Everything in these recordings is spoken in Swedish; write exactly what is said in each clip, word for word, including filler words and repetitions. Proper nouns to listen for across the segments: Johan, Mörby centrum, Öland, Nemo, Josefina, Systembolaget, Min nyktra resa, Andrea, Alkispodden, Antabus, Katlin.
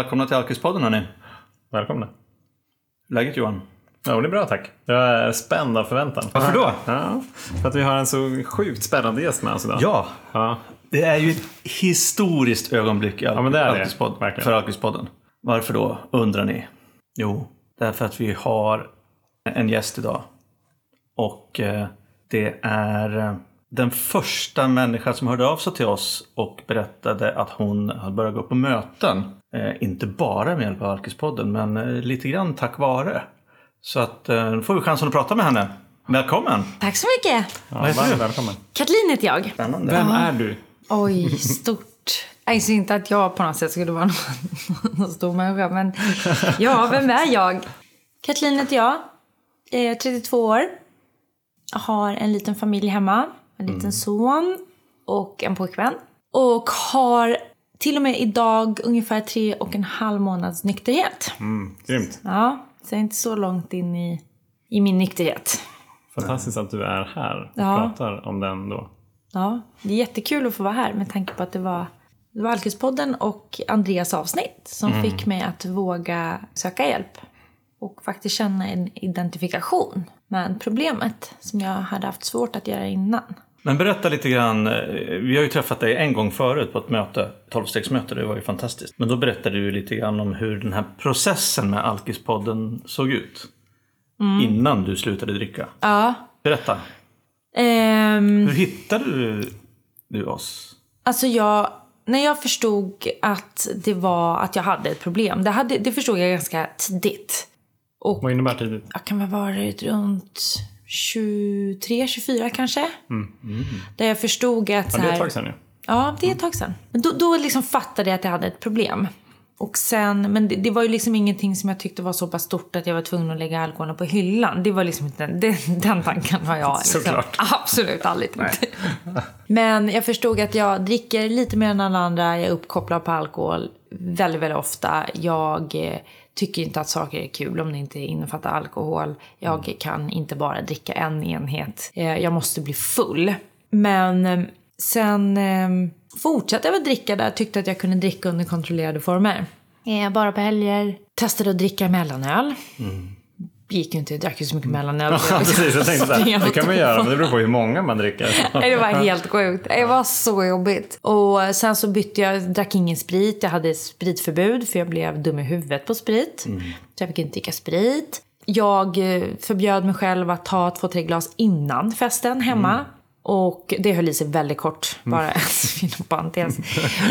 Välkomna till Alkispodden, hörni. Välkomna. Läget, Johan? Ja, det är bra, tack. Jag är spänd av förväntan. Varför då? Ja, för att vi har en så sjukt spännande gäst med oss idag. Ja, ja. Det är ju ett historiskt ögonblick i Al- ja, men det är Alkispodden, det. Verkligen. För Alkispodden. Varför då, undrar ni? Jo, därför att vi har en gäst idag. Och eh, det är den första människan som hörde av sig till oss och berättade att hon hade börjat gå på möten. Eh, inte bara med hjälp av Alkispodden, men eh, lite grann tack vare. Så att, eh, då får vi chansen att prata med henne. Välkommen! Tack så mycket! Ja, vad heter du? Välkommen. Katlin heter jag. Spännande. Vem är du? Oj, stort. Jag ser inte att jag på något sätt skulle vara någon, någon stor människa, men ja, vem är jag? Katlin heter jag, är trettiotvå år, har en liten familj hemma, en liten mm. son och en pojkvän. Och har till och med idag ungefär tre och en halv månads nykterhet. Mm, grymt. Ja, så jag är inte så långt in i, i min nykterhet. Fantastiskt att du är här och ja. pratar om den då. Ja, det är jättekul att få vara här med tanke på att det var, det var Alkispodden och Andreas avsnitt som mm. fick mig att våga söka hjälp och faktiskt känna en identifikation med problemet som jag hade haft svårt att göra innan. Men berätta lite grann, vi har ju träffat dig en gång förut på ett möte, tolvstegsmöte, det var ju fantastiskt. Men då berättade du lite grann om hur den här processen med Alkispodden såg ut mm. innan du slutade dricka. Ja. Berätta. Um, Hur hittade du, du oss? Alltså jag, när jag förstod att det var att jag hade ett problem, det, hade, det förstod jag ganska tidigt. Och vad innebär tidigt? Jag kan väl vara runt tjugotre tjugofyra kanske. Mm. Mm. Där jag förstod att... Ja, det är ett tag sedan nu. Ja, det är ett tag sedan. Men då, då liksom fattade jag att jag hade ett problem. Och sen, men det, det var ju liksom ingenting som jag tyckte var så pass stort att jag var tvungen att lägga alkoholen på hyllan. Det var liksom inte den, den, den tanken har jag. Liksom. Såklart. Absolut, aldrig. Men jag förstod att jag dricker lite mer än alla andra. Jag uppkopplar på alkohol väldigt, väldigt ofta. Jag eh, tycker inte att saker är kul om det inte innefattar alkohol. Jag mm. kan inte bara dricka en enhet. Eh, jag måste bli full. Men eh, sen... Eh, fortsatte jag att dricka där, tyckte att jag kunde dricka under kontrollerade former. Eh, bara på helger. Testade att dricka mellanöl. Mm. Gick ju inte, jag drack ju så mycket mellanöl. Ja, precis, jag tänkte så här, det kan man göra, men det beror på hur många man dricker. Det var helt sjukt, det var så jobbigt. Och sen så bytte jag, drack ingen sprit, jag hade spritförbud för jag blev dum i huvudet på sprit. Mm. Så jag fick inte dricka sprit. Jag förbjöd mig själv att ta två, tre glas innan festen hemma. Mm. Och det höll i sig väldigt kort, bara en parentes.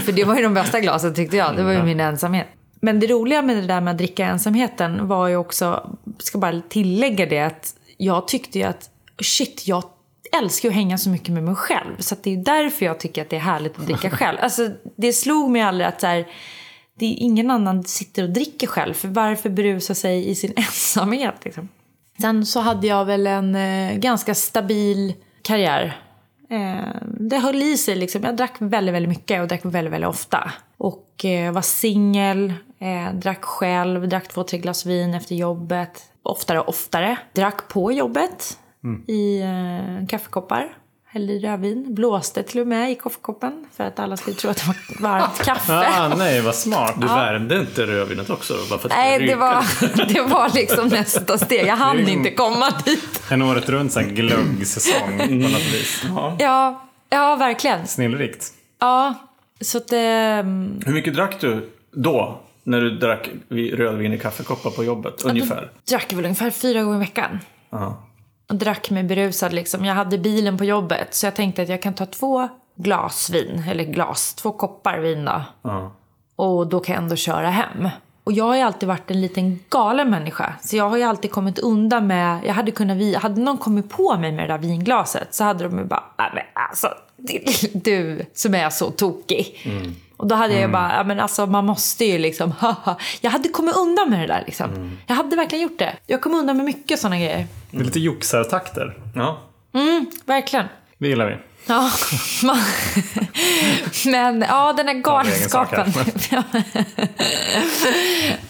För det var ju de bästa glasen tyckte jag, det var ju min ensamhet. Men det roliga med det där med att dricka ensamheten var ju också, ska bara tillägga det, att jag tyckte ju att shit, jag älskar att hänga så mycket med mig själv. Så att det är därför jag tycker att det är härligt att dricka själv. Alltså det slog mig aldrig att så här, det är ingen annan sitter och dricker själv. För varför berusa sig i sin ensamhet liksom. Sen så hade jag väl en eh, ganska stabil... karriär. Eh, det höll i sig liksom. Jag drack väldigt, väldigt mycket och drack väldigt, väldigt ofta. Och eh, var singel, eh, drack själv, drack två, tre glas vin efter jobbet. Oftare och oftare. Drack på jobbet mm. i eh, kaffekoppar. Hällde i rödvin. Blåste till och med i kaffekoppen för att alla skulle tro att det var varmt kaffe. Ah, nej, vad smart. Du ja. värmde inte rödvinet också? Bara för att nej, det var, det var liksom nästa steg. Jag hann en, inte komma dit. En året runt sån glöggsäsong på något vis. Ja, ja, ja verkligen. Snillrikt. Ja, så att... Um... Hur mycket drack du då? När du drack rödvin i kaffekoppar på jobbet, ungefär? Jag drack väl ungefär fyra gånger i veckan. Ja. Och drack mig berusad liksom. Jag hade bilen på jobbet. Så jag tänkte att jag kan ta två glas vin. Eller glas. Två koppar vin då. Mm. Och då kan jag ändå köra hem. Och jag har ju alltid varit en liten galen människa. Så jag har ju alltid kommit undan med... Jag hade kunnat... Hade någon kommit på mig med det där vinglaset. Så hade de ju bara... Men alltså, du som är så tokig. Mm. Och då hade jag mm. bara... Men alltså, man måste ju liksom... Jag hade kommit undan med det där liksom. Mm. Jag hade verkligen gjort det. Jag kom undan med mycket sådana grejer. Det är lite joxartakter. Ja. Mm, verkligen. Det gillar vi. Ja. Man... Men ja, den här galenskapen. Ja,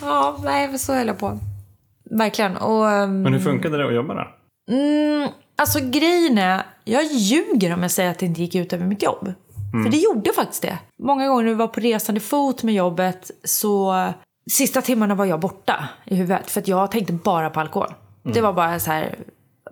ja, nej, så höll jag på. Verkligen. Och, um... Men hur funkade det att jobba där? Mm, alltså grejen är, jag ljuger om jag säger att det inte gick ut över mitt jobb. Mm. För det gjorde faktiskt det. Många gånger när vi var på resande fot med jobbet så sista timmarna var jag borta i huvudet. För att jag tänkte bara på alkohol. Mm. Det var bara så här...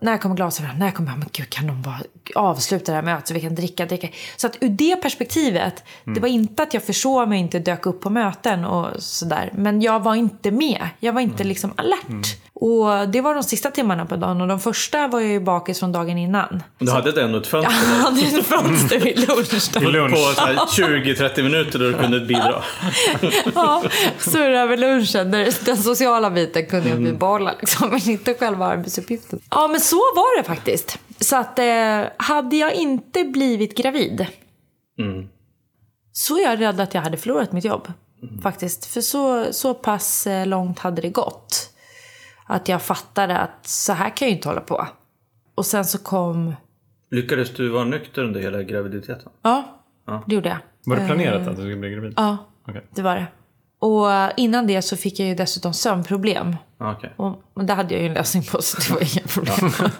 När kommer glaset fram? När kommer jag? Men gud, kan de bara avsluta det här mötet så vi kan dricka, dricka. Så att ur det perspektivet, mm. det var inte att jag försov mig, inte dök upp på möten och sådär. Men jag var inte med. Jag var inte mm. liksom alert. Mm. Och det var de sista timmarna på dagen. Och de första var jag ju bakis från dagen innan. Du så... hade det ändå ett fönster? Jag hade ett fönster vid lunch. Då. I lunch. På tjugo trettio minuter då du kunde bidra. Ja, surra över lunchen. Den sociala biten kunde jag bibehålla. Liksom, men inte själva arbetsuppgiften. Ja, men så var det faktiskt. Så att eh, hade jag inte blivit gravid mm. så är jag rädd att jag hade förlorat mitt jobb. Mm. Faktiskt. För så, så pass långt hade det gått. Att jag fattade att så här kan jag ju inte hålla på. Och sen så kom... Lyckades du vara nykter under hela graviditeten? Ja, ja. Det gjorde jag. Var det planerat att du skulle bli gravid? Ja, okay. Det var det. Och innan det så fick jag ju dessutom sömnproblem. Okay. Och det hade jag ju en lösning på, så det var inga problem.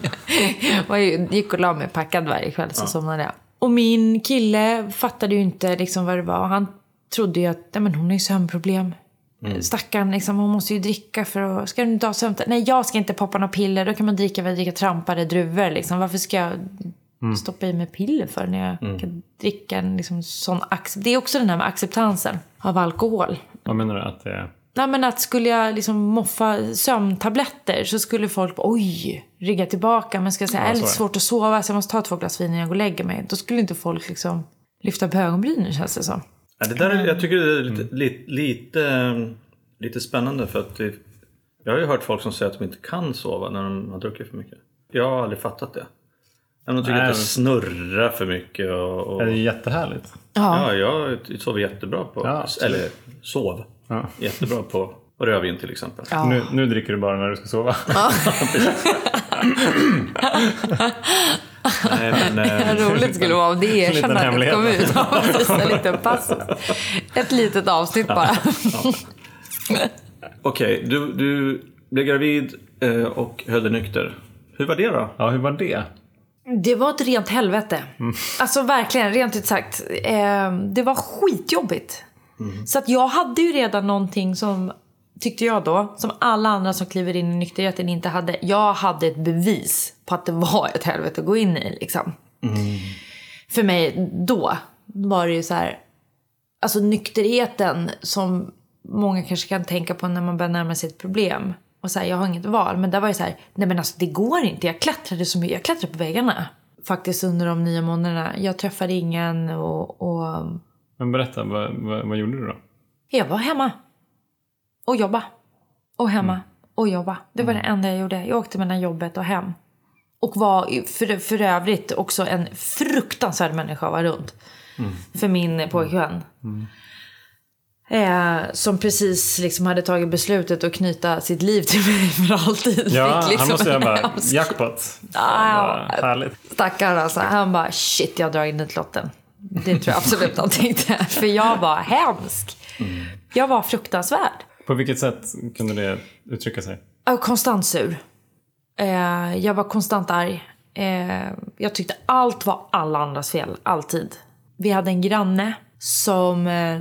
Ja. Jag gick och la mig packad varje kväll, så ja. Somnade jag. Och min kille fattade ju inte liksom vad det var. Han trodde ju att nej, men hon har ju sömnproblem. Mm. Stackaren, liksom, hon måste ju dricka för att... Ska du inte ha sömnt? Nej, jag ska inte poppa några piller. Då kan man dricka vad jag dricker, trampade druvor. Liksom. Varför ska jag mm. stoppa i mig piller för när jag mm. kan dricka en liksom, sån... Ac- det är också den här med acceptansen av alkohol. Vad menar du att det är? Nej, men att skulle jag liksom moffa sömntabletter så skulle folk... Oj, rygga tillbaka. Men ska jag säga, ja, är det lite svårt att sova så jag måste ta två glas vin när jag går och lägger mig. Då skulle inte folk liksom lyfta på ögonbrynen, känns det som. Ja, det där, jag tycker det är lite, lite, lite, lite spännande för att det, jag har ju hört folk som säger att de inte kan sova när de har druckit för mycket. Jag har aldrig fattat det. Men de tycker Nej, att det snurrar för mycket. Och, och... Det är jättehärligt. Ja, ja jag sover jättebra på, ja. eller sov ja. jättebra på rödvin till exempel. Ja. Nu, nu dricker du bara när du ska sova. Ja. Nej, men, eh, roligt skulle vara om det är att det kom ut av en liten pass. Ett litet avsnitt bara. Ja. Okej, okay, du, du blev gravid eh, och höll dig nykter. Hur var det då? Ja, hur var det? Det var ett rent helvete. Mm. Alltså verkligen, rent ut sagt. Eh, det var skitjobbigt. Mm. Så att jag hade ju redan någonting som, tyckte jag då, som alla andra som kliver in i nykterheten inte hade. Jag hade ett bevis på att det var ett helvete att gå in i liksom. Mm. För mig då var det ju så här, alltså nykterheten som många kanske kan tänka på när man börjar närma sig ett problem och så här, jag har inget val, men där var ju så här, nej men alltså det går inte, jag klättrade så mycket, jag klättrade på väggarna faktiskt under de nio månaderna, jag träffade ingen och, och... Men berätta, vad, vad, vad gjorde du då? Jag var hemma och jobba. Och hemma. Mm. Och jobba. Det var mm. det enda jag gjorde. Jag åkte mellan jobbet och hem. Och var för, för övrigt också en fruktansvärd människa var runt. Mm. För min pojkvän. Mm. Eh, som precis liksom hade tagit beslutet att knyta sitt liv till mig för alltid. Ja, liksom han måste ju bara, jackpot. Ah, härligt. Stackar alltså. Han bara, shit, jag drar in ut lotten. Det tror jag absolut han tänkte. För jag var hemsk. Mm. Jag var fruktansvärd. På vilket sätt kunde det uttrycka sig? Konstant sur. Eh, jag var konstant arg. Eh, jag tyckte allt var alla andras fel. Alltid. Vi hade en granne som eh,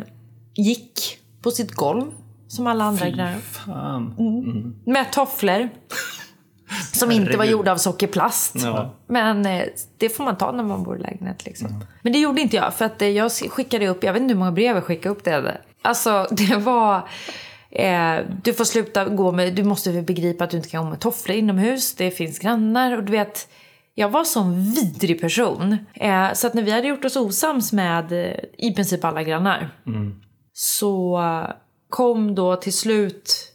gick på sitt golv. Som alla andra grannar. Fan. Mm. Mm. Med tofflor. Som inte var gjorda av sockerplast. Ja. Men eh, det får man ta när man bor i lägenhet. Liksom. Mm. Men det gjorde inte jag. För att eh, jag skickade upp, jag vet inte hur många brev jag skickade upp det. Alltså det var... Eh, du får sluta gå med, du måste begripa att du inte kan gå med tofflor inomhus, det finns grannar och du vet, jag var sån vidrig person eh, så att när vi hade gjort oss osams med eh, i princip alla grannar mm. så kom då till slut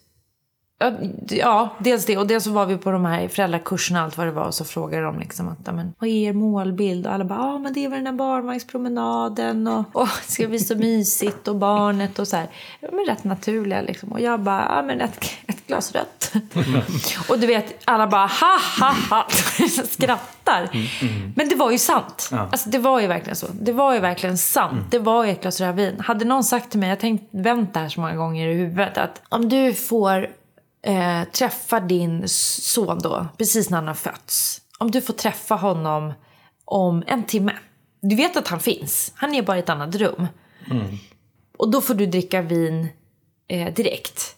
ja, ja, dels det och dels så var vi på de här föräldrakurserna allt vad det var och så frågade de liksom att, men, vad är er målbild? Och alla bara, ja ah, men det var den här barnvagnspromenaden och, och ska bli så mysigt och barnet och så här, men rätt naturliga liksom. Och jag bara, ja ah, men ett, ett glas rött mm. och du vet, alla bara ha ha ha skrattar mm, mm. men det var ju sant ja. Alltså det var ju verkligen så, det var ju verkligen sant mm. det var ju ett glas rödvin. Hade någon sagt till mig, jag tänkt vänta här så många gånger i huvudet att om du får Eh, träffa din son då precis när han har fötts, om du får träffa honom om en timme, du vet att han finns, han är bara i ett annat rum mm. och då får du dricka vin eh, direkt.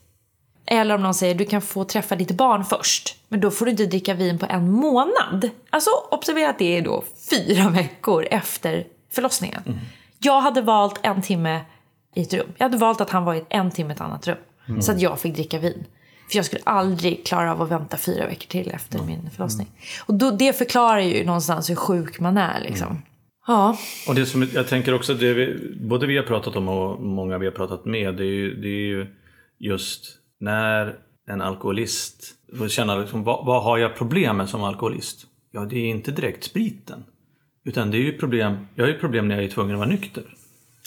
Eller om någon säger du kan få träffa ditt barn först. Men då får du inte dricka vin på en månad. Alltså observera att det är då fyra veckor efter förlossningen. Mm. Jag hade valt en timme i ett rum. Jag hade valt att han var i en timme i ett annat rum. Mm. Så att jag fick dricka vin. För jag skulle aldrig klara av att vänta fyra veckor till efter mm. min förlossning. Och då, det förklarar ju någonstans hur sjuk man är liksom. Mm. Ja. Och det som jag tänker också, det vi, både vi har pratat om och många vi har pratat med. Det är ju, det är ju just... När en alkoholist får känna, liksom, vad, vad har jag problem med som alkoholist? Ja, det är inte direkt spriten. Utan det är ju problem, jag har ju problem när jag är tvungen att vara nykter.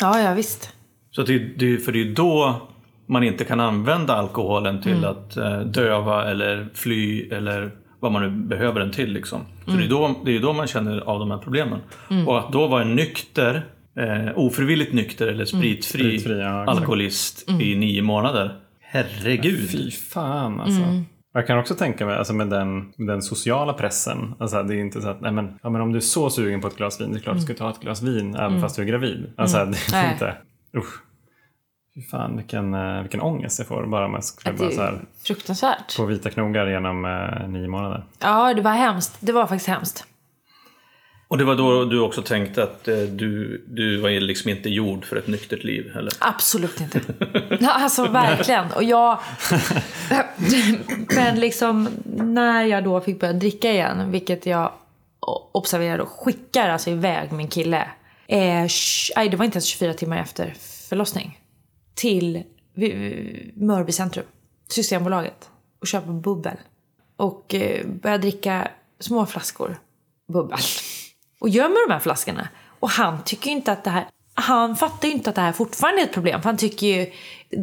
Ja, ja visst. Så det, det, för det är ju då man inte kan använda alkoholen till mm. att eh, döva eller fly eller vad man nu behöver den till. Liksom. Så mm. det är då, det är då man känner av de här problemen. Mm. Och att då vara en nykter, eh, ofrivilligt nykter eller spritfri, mm. spritfri ja, alkoholist mm. i nio månader. Herregud. Fy fan alltså. Mm. Jag kan också tänka mig alltså, med den, den sociala pressen. Alltså, det är inte så att nej, men, ja, men om du är så sugen på ett glas vin, det är klart mm. du ska ta ett glas vin även mm. fast du är gravid. Alltså, mm. det är inte... Usch. Fy fan, vilken, vilken ångest jag får. Bara med, jag bara, så här, fruktansvärt. På vita knogar genom eh, nio månader. Ja, det var hemskt. Det var faktiskt hemskt. Och det var då du också tänkte att eh, du, du var liksom inte gjord för ett nyktert liv, eller? Absolut inte. Alltså verkligen. Och jag... Men liksom när jag då fick börja dricka igen, vilket jag observerade och skickar alltså iväg min kille. Eh, aj, det var inte ens tjugofyra timmar efter förlossning. Till Mörby centrum, Systembolaget. Och köpa bubbel. Och eh, börja dricka små flaskor bubbel. Och gömmer de här flaskorna. Och han tycker ju inte att det här... Han fattar ju inte att det här fortfarande är ett problem. För han tycker ju...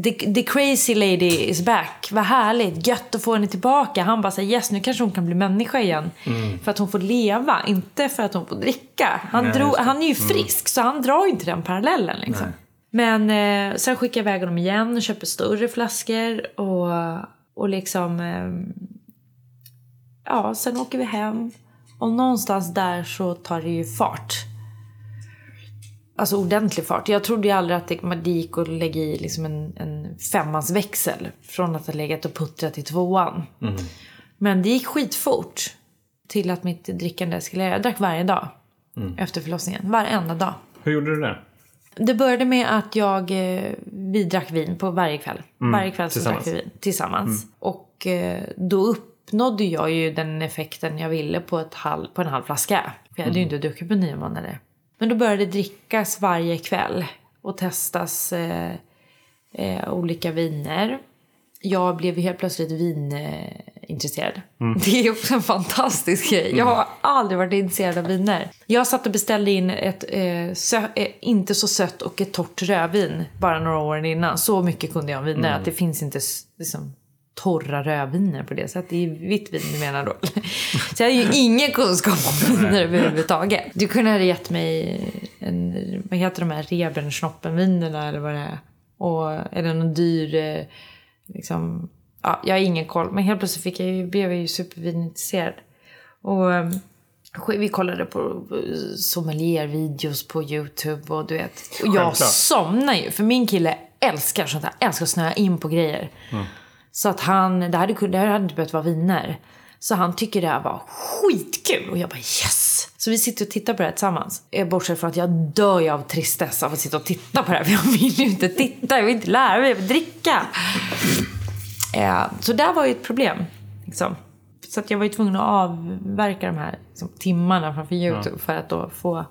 The, the crazy lady is back. Vad härligt. Gött att få henne tillbaka. Han bara säger yes, nu kanske hon kan bli människa igen. Mm. För att hon får leva. Inte för att hon får dricka. Han, Nej, drog, han är ju frisk. Mm. Så han drar ju inte den parallellen liksom. Men eh, sen skickar jag iväg honom igen. Och köper större flaskor. Och, och liksom... Eh, ja, sen åker vi hem. Och någonstans där så tar det ju fart. Alltså ordentlig fart. Jag trodde ju aldrig att det gick att lägga i liksom en, en femmans växel. Från att ha legat och puttrat till tvåan. Mm. Men det gick skitfort. Till att mitt drickande skulle... Jag drack varje dag. Mm. Efter förlossningen. Varenda dag. Hur gjorde du det? Det började med att jag... Vi drack vin på varje kväll. Mm. Varje kväll så drack vi vin. Tillsammans. Mm. Och då upp. nådde jag ju den effekten jag ville på, ett halv, på en halv flaska. För jag hade mm. ju inte druckit på nio månader. Men då började det drickas varje kväll. Och testas eh, eh, olika viner. Jag blev ju helt plötsligt vinintresserad. Mm. Det är också en fantastisk grej. Jag har aldrig varit intresserad av viner. Jag satt och beställde in ett eh, sö- eh, inte så sött och ett torrt rödvin. Bara några år innan. Så mycket kunde jag om viner mm. att det finns inte liksom... torra rödviner på det. Så att det är vitt vin du menar då. Så jag har ju ingen kunskap om viner överhuvudtaget. Du kunde ha gett mig en, vad heter de här rebenschnoppenvinerna eller vad det är. Och, eller någon dyr liksom, ja, jag har ingen koll. Men helt plötsligt fick jag ju, blev jag ju supervinintresserad. Och vi kollade på sommeliervideos på YouTube och du vet. Och jag somnar ju. För min kille älskar sånt här. Älskar att snöa in på grejer. Mm. Så att han, det hade, det hade inte behövt vara viner. Så han tycker det här var skitkul. Och jag bara yes. Så vi sitter och tittar på det här tillsammans. Bortsett från att jag dör av tristess av att sitta och titta på det här. För jag vill ju inte titta, jag vill inte lära mig, jag vill dricka. Eh, så där var ju ett problem. Liksom. Så att jag var ju tvungen att avverka de här liksom, timmarna framför YouTube ja. För att då få...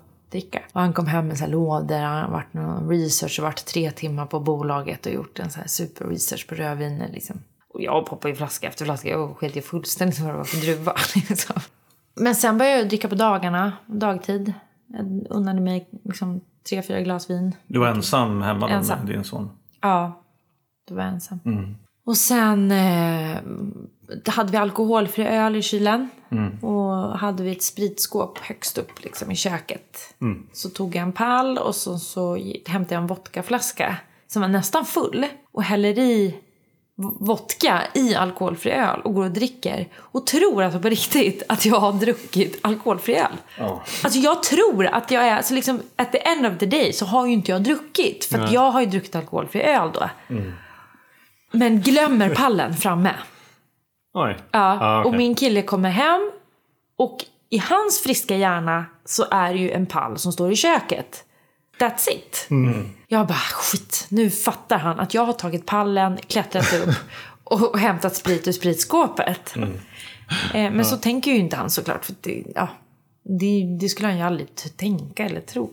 Och han kom hem med så här lådor. Han har varit någon research och varit tre timmar på bolaget och gjort en så här super research på rödviner liksom. Och jag poppade ju flaska efter flaska. Jag skilde ju fullständigt vad det var för druva liksom. Men sen började jag dricka på dagarna, dagtid. Jag unnade mig liksom tre, fyra glas vin. Du var ensam hemma ensam. Med din son? Ja, du var ensam. Mm. Och sen eh, hade vi alkoholfri öl i kylen. Mm. Och hade vi ett spritskåp högst upp liksom, i köket. Mm. Så tog jag en pall och så, så hämtade jag en vodkaflaska. Som var nästan full. Och häller i vodka i alkoholfri öl. Och går och dricker. Och tror alltså på riktigt att jag har druckit alkoholfri öl. Oh. Alltså jag tror att jag är... Så liksom, at the end of the day så har ju inte jag druckit. För att jag har ju druckit alkoholfri öl då. Mm. Men glömmer pallen framme. Oj. Ja, ah, okay. Och min kille kommer hem och i hans friska hjärna så är det ju en pall som står i köket. That's it. Mm. Jag bara, skit, nu fattar han att jag har tagit pallen, klättrat upp och hämtat sprit ur spritskåpet. Mm. Eh, men ja. Så tänker ju inte han såklart. För det, ja, det, det skulle han ju aldrig tänka eller tro.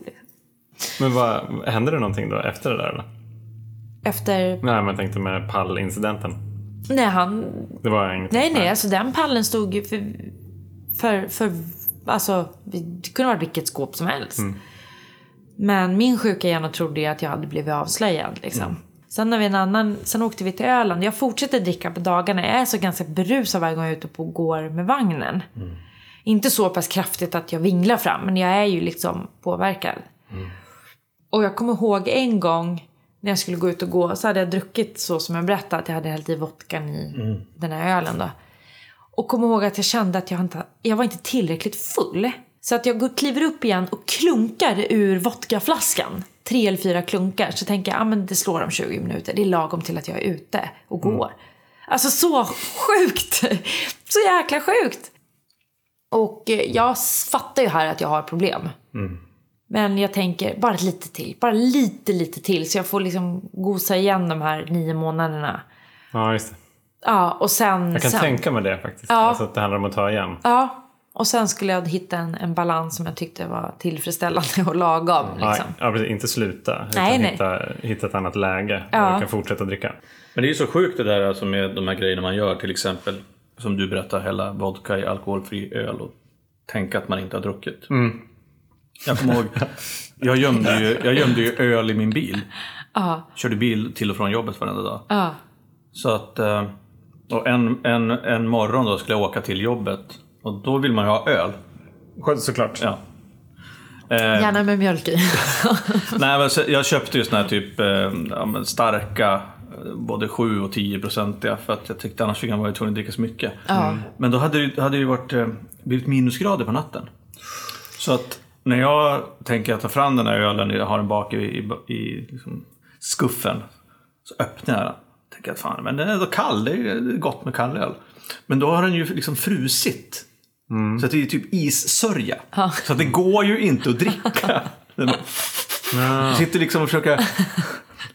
Men vad, hände det någonting då efter det där? Eller? Efter... Nej, men tänkte med pallincidenten. Nej, han... Det var inget... Nej, nej, alltså den pallen stod ju för... för, för alltså, det kunde vara vilket skåp som helst. Mm. Men min sjuka hjärna trodde ju att jag hade blivit avslöjad, liksom. Mm. Sen, har vi en annan, sen åkte vi till Öland. Jag fortsätter dricka på dagarna. Jag är så ganska berusad varje gång jag är ute på och går med vagnen. Mm. Inte så pass kraftigt att jag vinglar fram. Men jag är ju liksom påverkad. Mm. Och jag kommer ihåg en gång när jag skulle gå ut och gå så hade jag druckit så som jag berättade. Att jag hade hällt i vodkan i mm. den här ölen då. Och kommer ihåg att jag kände att jag inte, jag var inte tillräckligt full. Så att jag går, kliver upp igen och klunkar ur vodkaflaskan. Tre eller fyra klunkar. Så tänker jag, ah, men det slår om tjugo minuter. Det är lagom till att jag är ute och går. Mm. Alltså så sjukt. Så jäkla sjukt. Och jag fattar ju här att jag har problem. Mm. Men jag tänker, bara lite till. Bara lite, lite till. Så jag får liksom gosa igen de här nio månaderna. Ja, just det. Ja, och sen... Jag kan sen... tänka mig det faktiskt. Ja. Alltså att det handlar om att ta igen. Ja. Och sen skulle jag hitta en, en balans som jag tyckte var tillfredsställande och lagom. Liksom. Ja, precis. Inte sluta. Nej, utan nej. Hitta, hitta ett annat läge där ja. Du kan fortsätta dricka. Men det är ju så sjukt det där alltså, med de här grejerna man gör. Till exempel, som du berättar, hela vodka i alkoholfri öl. Och tänka att man inte har druckit. Mm. Jag kommer ihåg, jag gömde ju, jag gömde ju öl i min bil. Ja. Körde bil till och från jobbet varenda dag. Ja. Så att, och en, en, en morgon då skulle jag åka till jobbet. Och då vill man ju ha öl. Skönt såklart. Ja. Eh, Gärna med mjölk i. Nej, men jag köpte ju såna här typ eh, ja, men starka, både sju och tio procentiga. För att jag tyckte annars fick jag vara tvungen att dricka så mycket. Mm. Men då hade det, hade det ju varit, eh, blivit minusgrader på natten. Så att när jag tänker att ta fram den här ölen, jag har den bak i, i, i liksom skuffen. Så öppnar jag den. Tänker att fan, men den är då kall. Det är gott med kall öl. Men då har den ju liksom frusit. Mm. Så att det är typ issörja. Ja. Så att det går ju inte att dricka. Bara... Ja. Sitter liksom och försöker,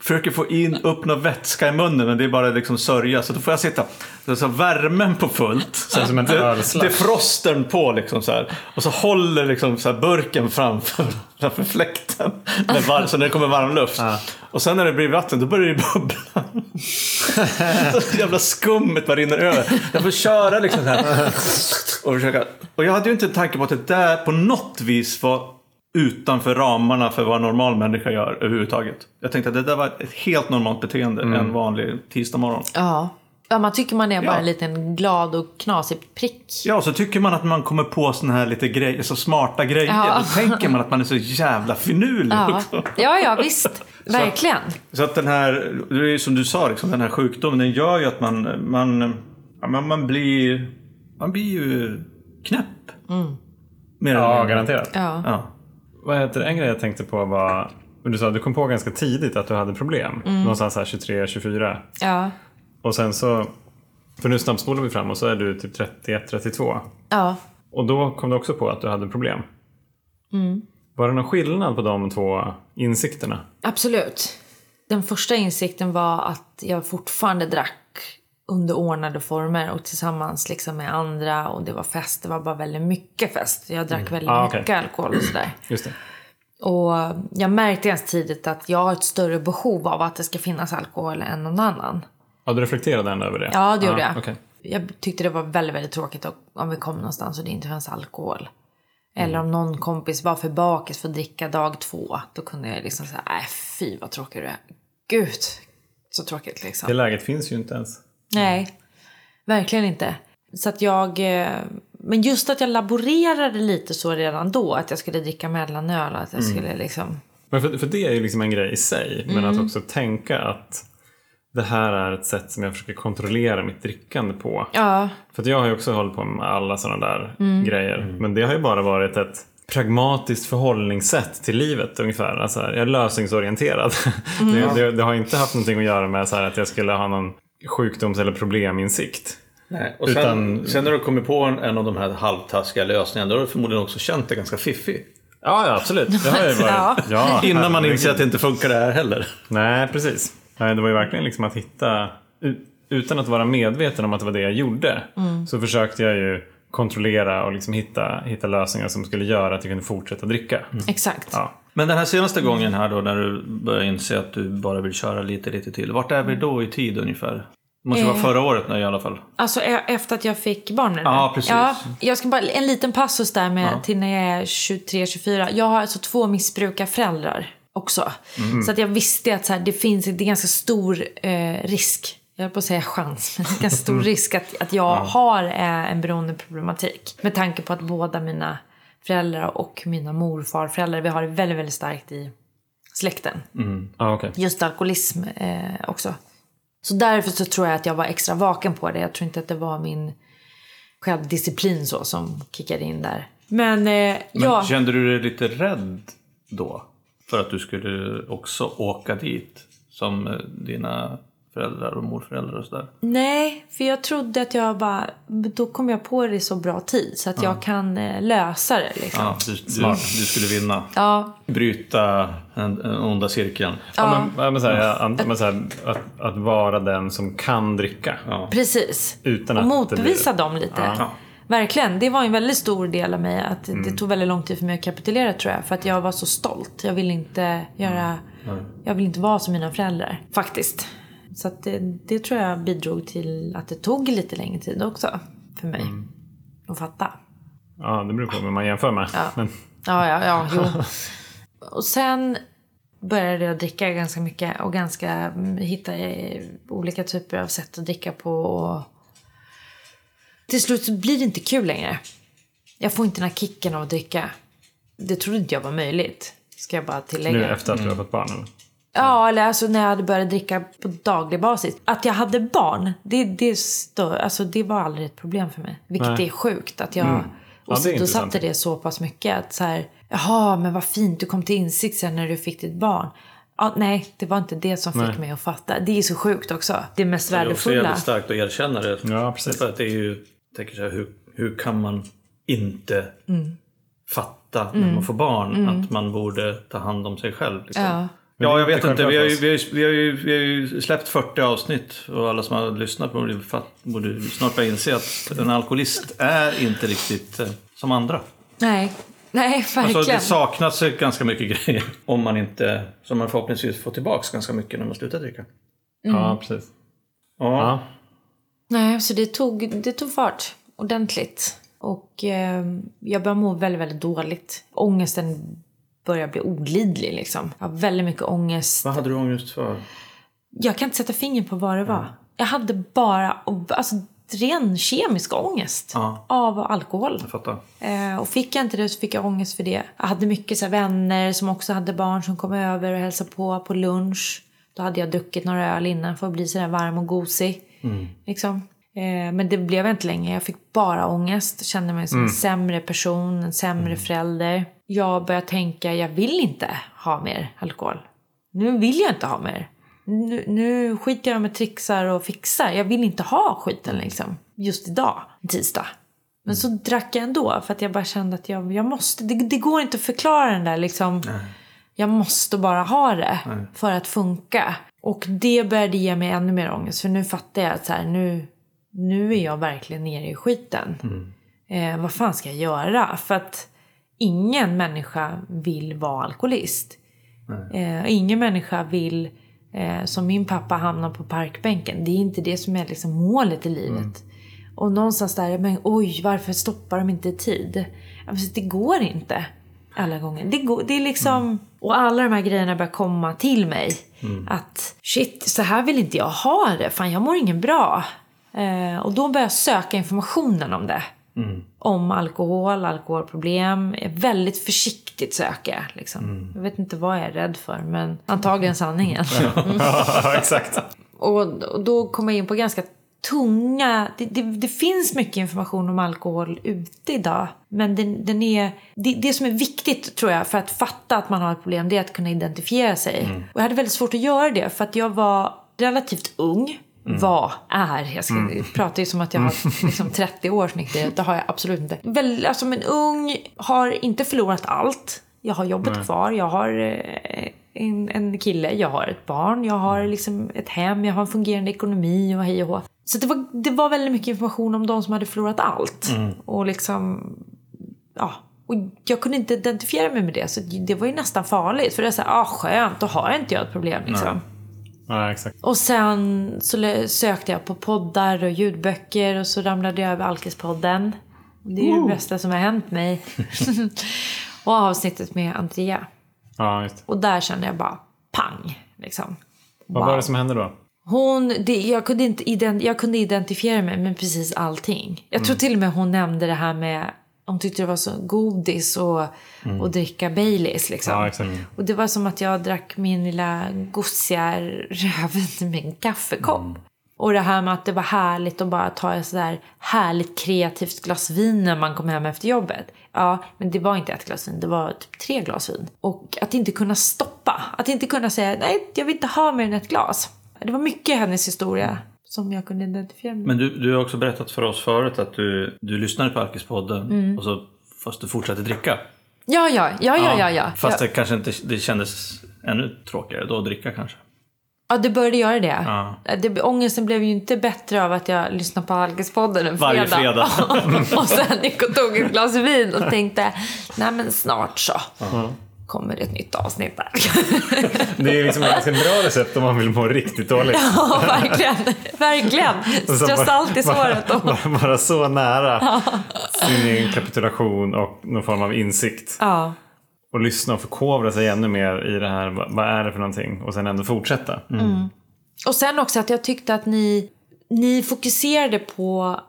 försöker få in, öppna vätska i munnen. Men det är bara liksom sörja. Så då får jag sitta. Så, så värmen på fullt. Så här, som en det, det är frosten på liksom så här. Och så håller liksom så här burken framför, framför fläkten. Var, så när det kommer varm luft. Ja. Och sen när det blir vatten, då börjar det bubbla. Så jävla skummet man rinner över. Jag får köra liksom så här. Och försöka. Och jag hade ju inte en tanke på att det där på något vis var utanför ramarna för vad en normal människa gör överhuvudtaget. Jag tänkte att det där var ett helt normalt beteende mm. en vanlig tisdag morgon. Ja. Ja, man tycker man är bara ja. en liten glad och knasig prick. Ja, så tycker man att man kommer på såna här lite grejer, så smarta grejer. Ja. Då tänker man att man är så jävla finurlig ja. också. Ja, ja, visst. Verkligen. Så att, så att den här, det är som du sa, liksom, den här sjukdomen, den gör ju att man, man, ja, man, man blir man blir ju knäpp. Mm. Mer ja, garanterat. Ja. Ja. Vad heter det? En grej jag tänkte på var, du sa att du kom på ganska tidigt att du hade problem. Mm. Någonstans här tjugotre tjugofyra. Ja. Och sen så, för nu snabbspolar vi fram och så är du typ trettioett trettiotvå. Ja. Och då kom du också på att du hade problem. Mm. Var det någon skillnad på de två insikterna? Absolut. Den första insikten var att jag fortfarande drack under ordnade former. Och tillsammans liksom med andra. Och det var fest, det var bara väldigt mycket fest. Jag drack mm. väldigt ah, mycket okay. alkohol och sådär. Just det. Och jag märkte ens tidigt att jag har ett större behov av att det ska finnas alkohol än någon annan. Ja, du reflekterade ändå över det? Ja, det gjorde ah, jag. Okay. Jag tyckte det var väldigt, väldigt tråkigt om vi kom någonstans och det inte fanns alkohol. Mm. Eller om någon kompis var för bakis för att dricka dag två. Då kunde jag liksom säga, nej fy vad tråkigt det är. Gud, så tråkigt liksom. Det läget finns ju inte ens. Nej, mm. verkligen inte. Så att jag... Men just att jag laborerade lite så redan då. Att jag skulle dricka mellanöl och att jag mm. skulle liksom... Men för, för det är ju liksom en grej i sig. Men mm. att också tänka att... Det här är ett sätt som jag försöker kontrollera mitt drickande på. Ja. För att jag har ju också hållit på med alla sådana där mm. grejer. Mm. Men det har ju bara varit ett pragmatiskt förhållningssätt till livet ungefär. Alltså, jag är lösningsorienterad. Mm. det, det, det har inte haft någonting att göra med så här att jag skulle ha någon sjukdoms- eller probleminsikt. Nej. Och sen, utan... sen när du kommer på en, en av de här halvtaskiga lösningarna, då har du förmodligen också känt det ganska fiffigt. Ja, ja, absolut. Det har jag ju varit. Ja, innan man inser att det inte funkar det här heller. Nej, precis. Nej, det var ju verkligen liksom att hitta... Utan att vara medveten om att det var det jag gjorde, mm. så försökte jag ju kontrollera och liksom hitta, hitta lösningar som skulle göra att jag kunde fortsätta dricka. Mm. Exakt. Ja. Men den här senaste gången här då, när du börjar inse att du bara vill köra lite, lite till. Vart är vi då i tid ungefär? Det måste vara förra året nu i alla fall. Alltså efter att jag fick barn. Ja, precis. Ja, jag ska bara en liten passus där med ja. till när jag är tjugotre tjugofyra. Jag har alltså två missbrukarföräldrar också. Mm. Så att jag visste att så här, det finns det är en ganska stor eh, risk. Jag höll på att säga chans, men det är en ganska stor risk att, att jag ja. har eh, en beroendeproblematik. Med tanke på att båda mina föräldrar och mina morfarföräldrar, vi har det väldigt, väldigt starkt i släkten. Mm. Ah, okay. Just alkoholism eh, också. Så därför så tror jag att jag var extra vaken på det. Jag tror inte att det var min självdisciplin så som kickade in där. Men, eh, Men ja. kände du dig lite rädd då? För att du skulle också åka dit som dina föräldrar och morföräldrar och sådär? Nej, för jag trodde att jag bara... Då kom jag på det i så bra tid så att jag ja. kan lösa det. Liksom. Ja, du, du, du skulle vinna. Ja. Bryta den onda cirkeln. Ja. Ja, men, så här, men så här, att, att vara den som kan dricka. Ja. Precis. Utan och att motbevisa blir... dem lite. Ja. Verkligen, det var en väldigt stor del av mig. Att mm. det tog väldigt lång tid för mig att kapitulera, tror jag. För att jag var så stolt. Jag ville inte göra... Mm. Jag ville inte vara som mina föräldrar, faktiskt. Så att det, det tror jag bidrog till att det tog lite längre tid också för mig mm. att fatta. Ja, det beror på vad man jämför med. Ja, men. ja, ja. ja jo. Och sen började jag dricka ganska mycket och ganska hitta olika typer av sätt att dricka på. Och till slut så blir det inte kul längre. Jag får inte den här kicken av att dricka. Det trodde inte jag var möjligt. Ska jag bara tillägga. Nu efter att du har fått barn eller? Ja, eller alltså när jag hade börjat dricka på daglig basis. Att jag hade barn, det, det, stör, alltså det var aldrig ett problem för mig. Vilket Nej. är sjukt. Att jag, mm. Och ja, då satte det så pass mycket. Att så här, jaha, men vad fint, du kom till insikt sen när du fick ditt barn. Ja, nej, det var inte det som nej. fick mig att fatta. Det är så sjukt också. Det är mest värdefulla. Det är också starkt att erkänna det. Ja, precis. För att det är ju, jag tänker så här, hur, hur kan man inte mm. fatta när mm. man får barn mm. att man borde ta hand om sig själv? Liksom. Ja. Ja, jag vet inte. Vi har, ju, vi, har ju, vi, har ju, vi har ju släppt fyrtio avsnitt och alla som har lyssnat på det borde snart börja inse att en alkoholist är inte riktigt eh, som andra. Nej, nej verkligen. Alltså, det saknas ganska mycket grejer om man inte, som man förhoppningsvis får tillbaka ganska mycket när man slutar dricka. Mm. Ja, precis. Ja. ja. Nej, så det tog, det tog fart ordentligt. Och eh, jag började må väldigt, väldigt dåligt. Ångesten börjar bli olidlig liksom. Jag har väldigt mycket ångest. Vad hade du ångest för? Jag kan inte sätta fingret på vad det var. Mm. Jag hade bara alltså, ren kemisk ångest mm. av alkohol. Jag fattar. Eh, och fick jag inte det så fick jag ångest för det. Jag hade mycket så här, vänner som också hade barn som kom över och hälsade på på lunch. Då hade jag druckit några öl innan för att bli så där varm och gosig. Mm. Liksom. Eh, men det blev inte länge. Jag fick bara ångest. Kände mig som mm. en sämre person, en sämre mm. förälder. Jag börjar tänka, jag vill inte ha mer alkohol. Nu vill jag inte ha mer. Nu, nu skiter jag med trixar och fixar. Jag vill inte ha skiten liksom. Just idag, tisdag. Men mm. så drack jag ändå för att jag bara kände att jag, jag måste. Det, det går inte att förklara den där liksom. Nej. Jag måste bara ha det Nej. för att funka. Och det började ge mig ännu mer ångest. För nu fattar jag att så här, nu, nu är jag verkligen nere i skiten. Mm. Eh, vad fan ska jag göra? För att ingen människa vill vara alkoholist. Eh, ingen människa vill, eh, som min pappa, hamna på parkbänken. Det är inte det som är liksom målet i livet. Mm. Och någonstans där, men oj, varför stoppar de inte i tid? Alltså, det går inte alla gånger. Det, går, det är liksom... Mm. Och alla de här grejerna börjar komma till mig. Mm. Att shit, så här vill inte jag ha det. Fan, jag mår ingen bra. Eh, och då börjar jag söka informationen om det. Mm. Om alkohol, alkoholproblem. Väldigt försiktigt söka liksom. mm. Jag vet inte vad jag är rädd för, men antagligen sanningen. mm. Ja, exakt. och, och då kommer jag in på ganska tunga det, det, det finns mycket information om alkohol ute idag. Men den, den är, det, det som är viktigt tror jag för att fatta att man har ett problem, det är att kunna identifiera sig. mm. Och jag hade väldigt svårt att göra det för att jag var relativt ung. Mm. Vad är? Jag ska, mm. pratar ju som att jag har liksom trettio års nykterhet. Det har jag absolut inte. Väl, alltså, men ung, har inte förlorat allt. Jag har jobbet Nej. kvar. Jag har en, en kille. Jag har ett barn. Jag har liksom ett hem. Jag har en fungerande ekonomi och hej och hå. Så det var, det var väldigt mycket information om de som hade förlorat allt. Mm. Och liksom... Ja... Och jag kunde inte identifiera mig med det. Så det var ju nästan farligt. För det är så här, ah, skönt, då har jag inte jag ett problem liksom. Nej. Nej, exakt. Och sen så sökte jag på poddar och ljudböcker. Och så ramlade jag över Alkispodden. Det är ju oh. det bästa som har hänt mig. Och avsnittet med Andrea. Ja, just. Och där kände jag bara, pang liksom. Vad wow. var det som hände då? Hon, det, jag, kunde inte ident- jag kunde identifiera mig med precis allting. Jag tror mm. till och med hon nämnde det här med... Hon tyckte det var så godis och, mm. och dricka Baileys liksom. Ja, exakt. Och det var som att jag drack min lilla gossiga röven med en kaffekopp. Mm. Och det här med att det var härligt att bara ta ett sådär härligt kreativt glas vin när man kom hem efter jobbet. Ja, men det var inte ett glas vin, det var typ tre glas vin. Och att inte kunna stoppa, att inte kunna säga nej, jag vill inte ha mer än ett glas. Det var mycket i hennes historia. Som jag kunde identifiera mig. Men du, du har också berättat för oss förut att du, du lyssnade på Alkispodden mm. och så fast du fortsatte dricka. Ja, ja, ja, ja, ja. ja. Fast ja. det kanske inte det kändes ännu tråkigare då att dricka kanske. Ja, det började göra det. Ja. det. Ångesten blev ju inte bättre av att jag lyssnade på Alkispodden en fredag. Varje fredag. Och sen gick och tog ett glas vin och tänkte, nej men snart så. Uh-huh. Kommer ett nytt avsnitt där. Det är liksom ett ganska bra recept om man vill må riktigt dåligt. Ja, verkligen. Verkligen. Ströss allt i såret. Bara, bara, bara så nära ja. sin kapitulation och någon form av insikt. Ja. Och lyssna och förkovra sig ännu mer i det här. Vad är det för någonting? Och sen ändå fortsätta. Mm. Mm. Och sen också att jag tyckte att ni, ni fokuserade på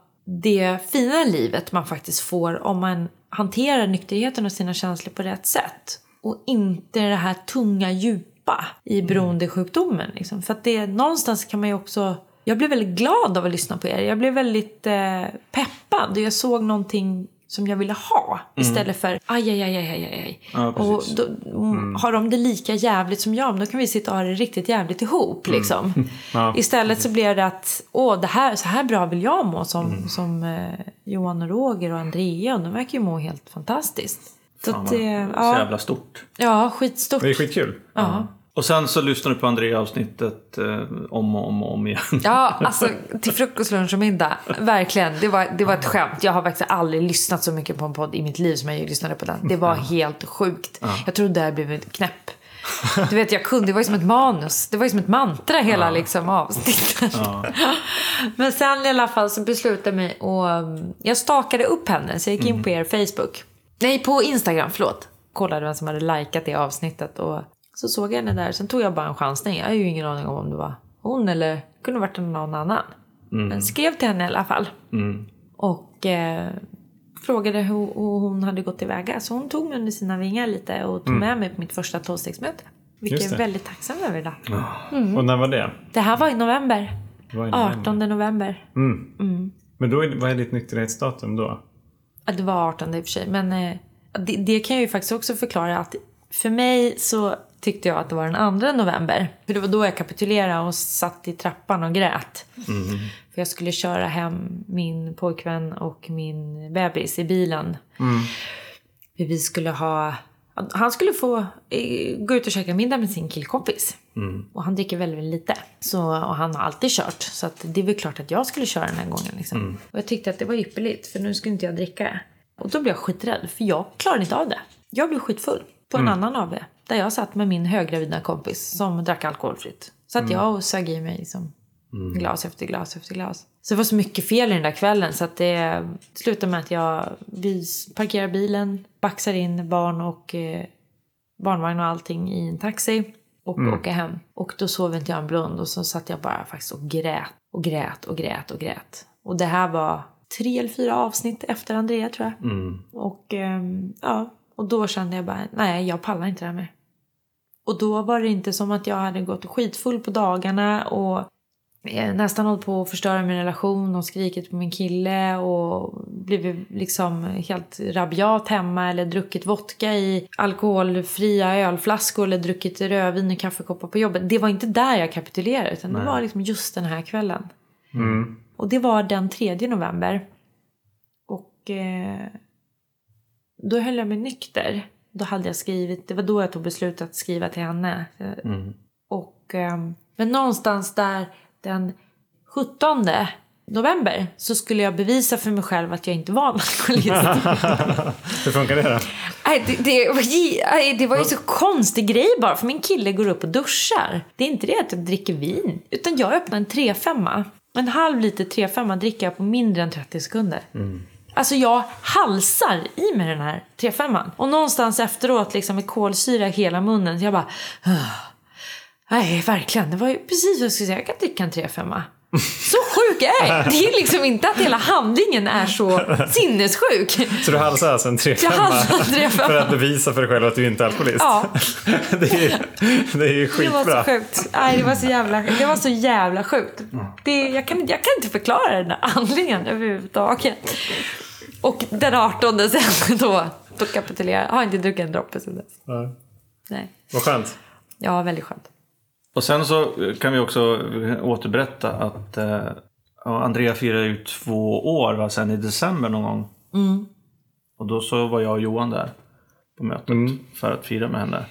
det fina livet man faktiskt får om man hanterar nykterheten och sina känslor på rätt sätt. Och inte det här tunga, djupa i beroendesjukdomen. Liksom. För att det någonstans kan man ju också... Jag blev väldigt glad av att lyssna på er. Jag blev väldigt eh, peppad. Och jag såg någonting som jag ville ha. Mm. Istället för aj, aj, aj, aj, aj, aj. Ja, och då, mm. har de det lika jävligt som jag, då kan vi sitta och ha det riktigt jävligt ihop. Mm. Liksom. Ja, istället precis. Så blev det att åh, det här, så här bra vill jag må. Som, mm. som eh, Johan och Roger och Andrea. Och de verkar ju må helt fantastiskt. Så, att det, ja. så jävla stort. Ja, skitstort. Det är skitkul. Ja. Och sen så lyssnar du på Andrea-avsnittet eh, om och om, om igen. Ja, alltså till frukost, lunch och middag. Verkligen, det var, det var ett skämt. Jag har faktiskt aldrig lyssnat så mycket på en podd i mitt liv som jag lyssnade på den. Det var ja. helt sjukt. Ja. Jag trodde det här blev knäpp. Du vet, jag kunde, det var ju som ett manus. Det var ju som ett mantra hela ja. liksom, avsnittet. Ja. Men sen i alla fall så beslutade jag mig och jag stakade upp henne. Så jag gick in mm. på er Facebook. Nej, på Instagram, förlåt. Kollade vem som hade likat det avsnittet. Och så såg jag den där. Sen tog jag bara en chansning. Jag har ju ingen aning om om det var hon eller det kunde varit någon annan. Mm. Men skrev till henne i alla fall. Mm. Och eh, frågade hur, hur hon hade gått tillväga. Så hon tog mig under sina vingar lite. Och tog mm. med mig på mitt första tolvstegsmöte. Vilket jag är väldigt tacksam över idag. Mm. Och när var det? Det här var i november. Var i november? artonde november. Mm. Mm. Men då är, vad är ditt nykterhetsdatum då? Det var arton i och för sig. Men eh, det, det kan jag ju faktiskt också förklara att för mig så tyckte jag att det var den andra november. För det var då jag kapitulerade och satt i trappan och grät. Mm. För jag skulle köra hem min pojkvän och min bebis i bilen. Mm. För vi skulle ha... Han skulle få eh, gå ut och käka middag med sin killkompis. Mm. Och han dricker väldigt, väldigt lite. Så, och han har alltid kört. Så att det är väl klart att jag skulle köra den här gången. Liksom. Mm. Och jag tyckte att det var ypperligt. För nu skulle inte jag dricka det. Och då blev jag skiträdd. För jag klarade inte av det. Jag blev skitfull på en mm. annan av det. Där jag satt med min höggravida kompis. Som drack alkoholfritt. Så att mm. jag och sög i mig liksom, mm. glas efter glas efter glas. Så det var så mycket fel i den där kvällen. Så att det slutade med att jag vi parkerar bilen. Baxar in barn och eh, barnvagn och allting i en taxi. Och mm. åka hem. Och då sov inte jag en blund. Och så satt jag bara faktiskt och grät. Och grät och grät och grät. Och det här var tre eller fyra avsnitt efter Andrea tror jag. Mm. Och eh, ja. Och då kände jag bara. Nej, jag pallar inte det här mer. Och då var det inte som att jag hade gått skitfull på dagarna. Och nästan hållit på att förstöra min relation och skrikit på min kille och blivit liksom helt rabiat hemma, eller druckit vodka i alkoholfria ölflaskor eller druckit rödvin och kaffekoppar på jobbet. Det var inte där jag kapitulerade, utan Nej. Det var liksom just den här kvällen. Mm. Och det var den tredje november. Och eh, då höll jag mig nykter. Då hade jag skrivit, det var då jag tog beslutet att skriva till henne. Mm. Och, eh, men någonstans där den sjuttonde november så skulle jag bevisa för mig själv att jag inte var en alkoholist. Hur funkar det då? Nej, det, det, det var ju så konstig grej bara. För min kille går upp och duschar. Det är inte det att jag dricker vin. Utan jag öppnar en trefemma. En halv liter trefemma dricker jag på mindre än trettio sekunder. Mm. Alltså jag halsar i mig den här trefemman. Och någonstans efteråt liksom med kolsyra i hela munnen. Så jag bara... Nej, verkligen. Det var ju precis vad jag skulle säga. Jag kan dricka en trefemma. Så sjuk är jag. Det är liksom inte att hela handlingen är så sinnessjuk. Så du halsar alltså en trefemma för att bevisa för dig själv att du inte är alkoholist? Ja. Det är ju, det är ju skitbra. Det var så sjukt. Nej, det var så jävla, det var så jävla sjukt. Det, jag, kan, jag kan inte förklara den här handlingen överhuvudtaget. Och den artonde sen då, då kapitulerar jag. Har inte druckit en droppe sedan dess. Nej. Nej. Vad skönt. Ja, väldigt skönt. Och sen så kan vi också återberätta att eh, Andrea firade ju två år va, sen i december någon gång. Mm. Och då så var jag och Johan där på mötet mm. för att fira med henne.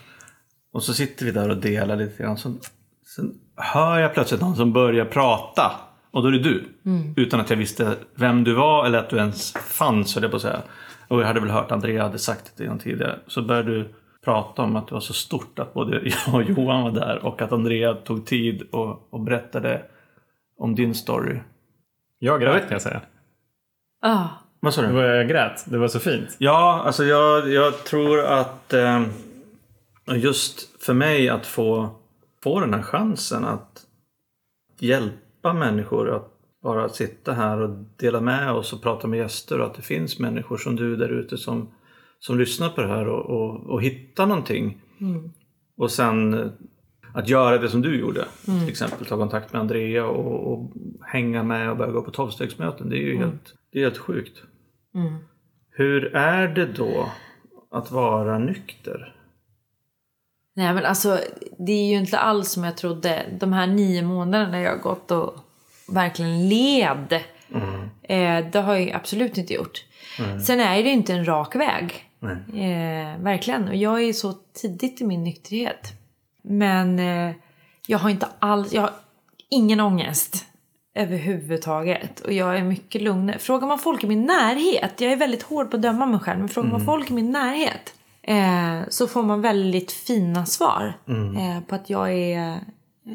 Och så sitter vi där och delar lite grann. Så, sen hör jag plötsligt någon som börjar prata. Och då är det du. Mm. Utan att jag visste vem du var eller att du ens fanns, höll jag på att säga. Och jag hade väl hört Andrea hade sagt det innan tidigare. Så började du... prata om att det var så stort att både jag och Johan var där och att Andrea tog tid och, och berättade om din story. Jag grät, kan jag säga. Ah. Vad sa du? Det var, jag grät, det var så fint. Ja, alltså jag, jag tror att eh, just för mig att få, få den här chansen att hjälpa människor att bara sitta här och dela med oss och prata med gäster och att det finns människor som du där ute som som lyssnar på det här och, och, och hittar någonting. Mm. Och sen att göra det som du gjorde. Mm. Till exempel ta kontakt med Andrea och, och hänga med och börja gå på tolvstegsmöten. Det är ju mm. helt, det är helt sjukt. Mm. Hur är det då att vara nykter? Nej, men alltså det är ju inte alls som jag trodde. De här nio månaderna när jag har gått och verkligen led. Mm. Eh, det har jag absolut inte gjort. Mm. Sen är det inte en rak väg. Eh, verkligen. Och jag är så tidigt i min nykterhet. Men eh, jag har inte alls, jag har ingen ångest överhuvudtaget. Och jag är mycket lugn. Frågar man folk i min närhet, jag är väldigt hård på att döma mig själv. Men frågar mm. man folk i min närhet eh, så får man väldigt fina svar. Mm. Eh, på att jag är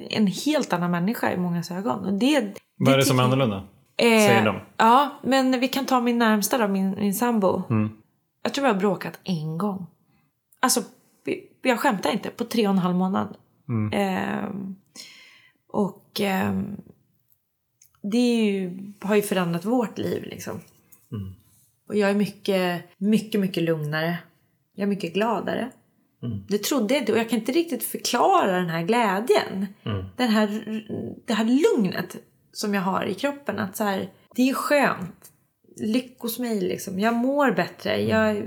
en helt annan människa i många ögon. Och det, det Vad är det som är annorlunda? Eh, ja, men vi kan ta min närmsta då, min, min sambo. Mm. Jag tror jag har bråkat en gång. Alltså, jag skämtar inte. På tre och en halv månad. Mm. Eh, och eh, det är ju, har ju förändrat vårt liv liksom. Mm. Och jag är mycket, mycket, mycket lugnare. Jag är mycket gladare. Mm. Det trodde jag inte. Och jag kan inte riktigt förklara den här glädjen. Mm. Den här, det här lugnet som jag har i kroppen, att så här, det är skönt, lyckos mig liksom, jag mår bättre jag,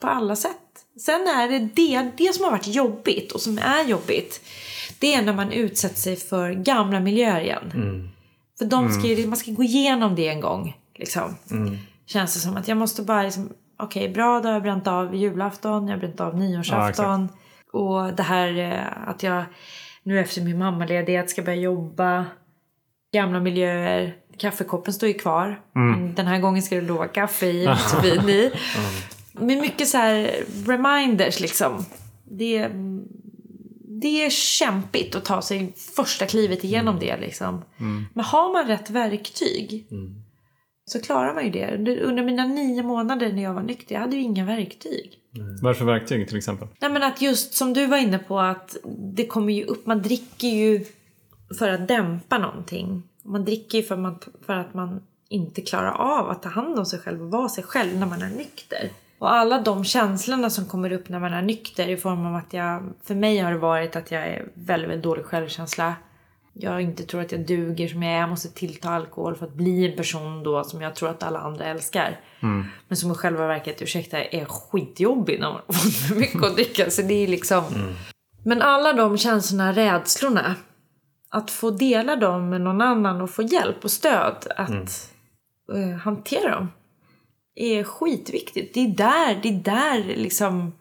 på alla sätt. Sen är det, det det som har varit jobbigt och som är jobbigt, det är när man utsätter sig för gamla miljöer igen. Mm. För de ska ju, man ska gå igenom det en gång liksom. Mm. Känns det som att jag måste bara liksom, okej, okay, bra, då har jag bränt av julafton, jag har bränt av nyårsafton, ja, och det här att jag nu efter min mammaledighet ska börja jobba. Gamla miljöer, kaffekoppen står ju kvar. Mm. Den här gången ska du lova kaffe i och så vidare. Mm. Men mycket så här reminders liksom. Det, det är kämpigt att ta sig första klivet igenom mm. det liksom. Mm. Men har man rätt verktyg mm. så klarar man ju det. Under, under mina nio månader när jag var nykter, jag hade ju inga verktyg. Mm. Varför verktyg till exempel? Nej, men att just som du var inne på, att det kommer ju upp, man dricker ju för att dämpa någonting. Man dricker ju för, man, för att man inte klarar av att ta hand om sig själv och vara sig själv när man är nykter. Och alla de känslorna som kommer upp när man är nykter i form av att jag... För mig har det varit att jag är väldigt, väldigt dålig självkänsla. jag inte tror att jag duger som jag är. Jag måste tillta alkohol för att bli en person då som jag tror att alla andra älskar. Mm. Men som i själva verket, ursäkta, är skitjobbig när man har fått för mycket att dricka. Så det är liksom... Mm. Men alla de känslorna, rädslorna, att få dela dem med någon annan och få hjälp och stöd att mm. hantera dem är skitviktigt. Det är där, det är där liksom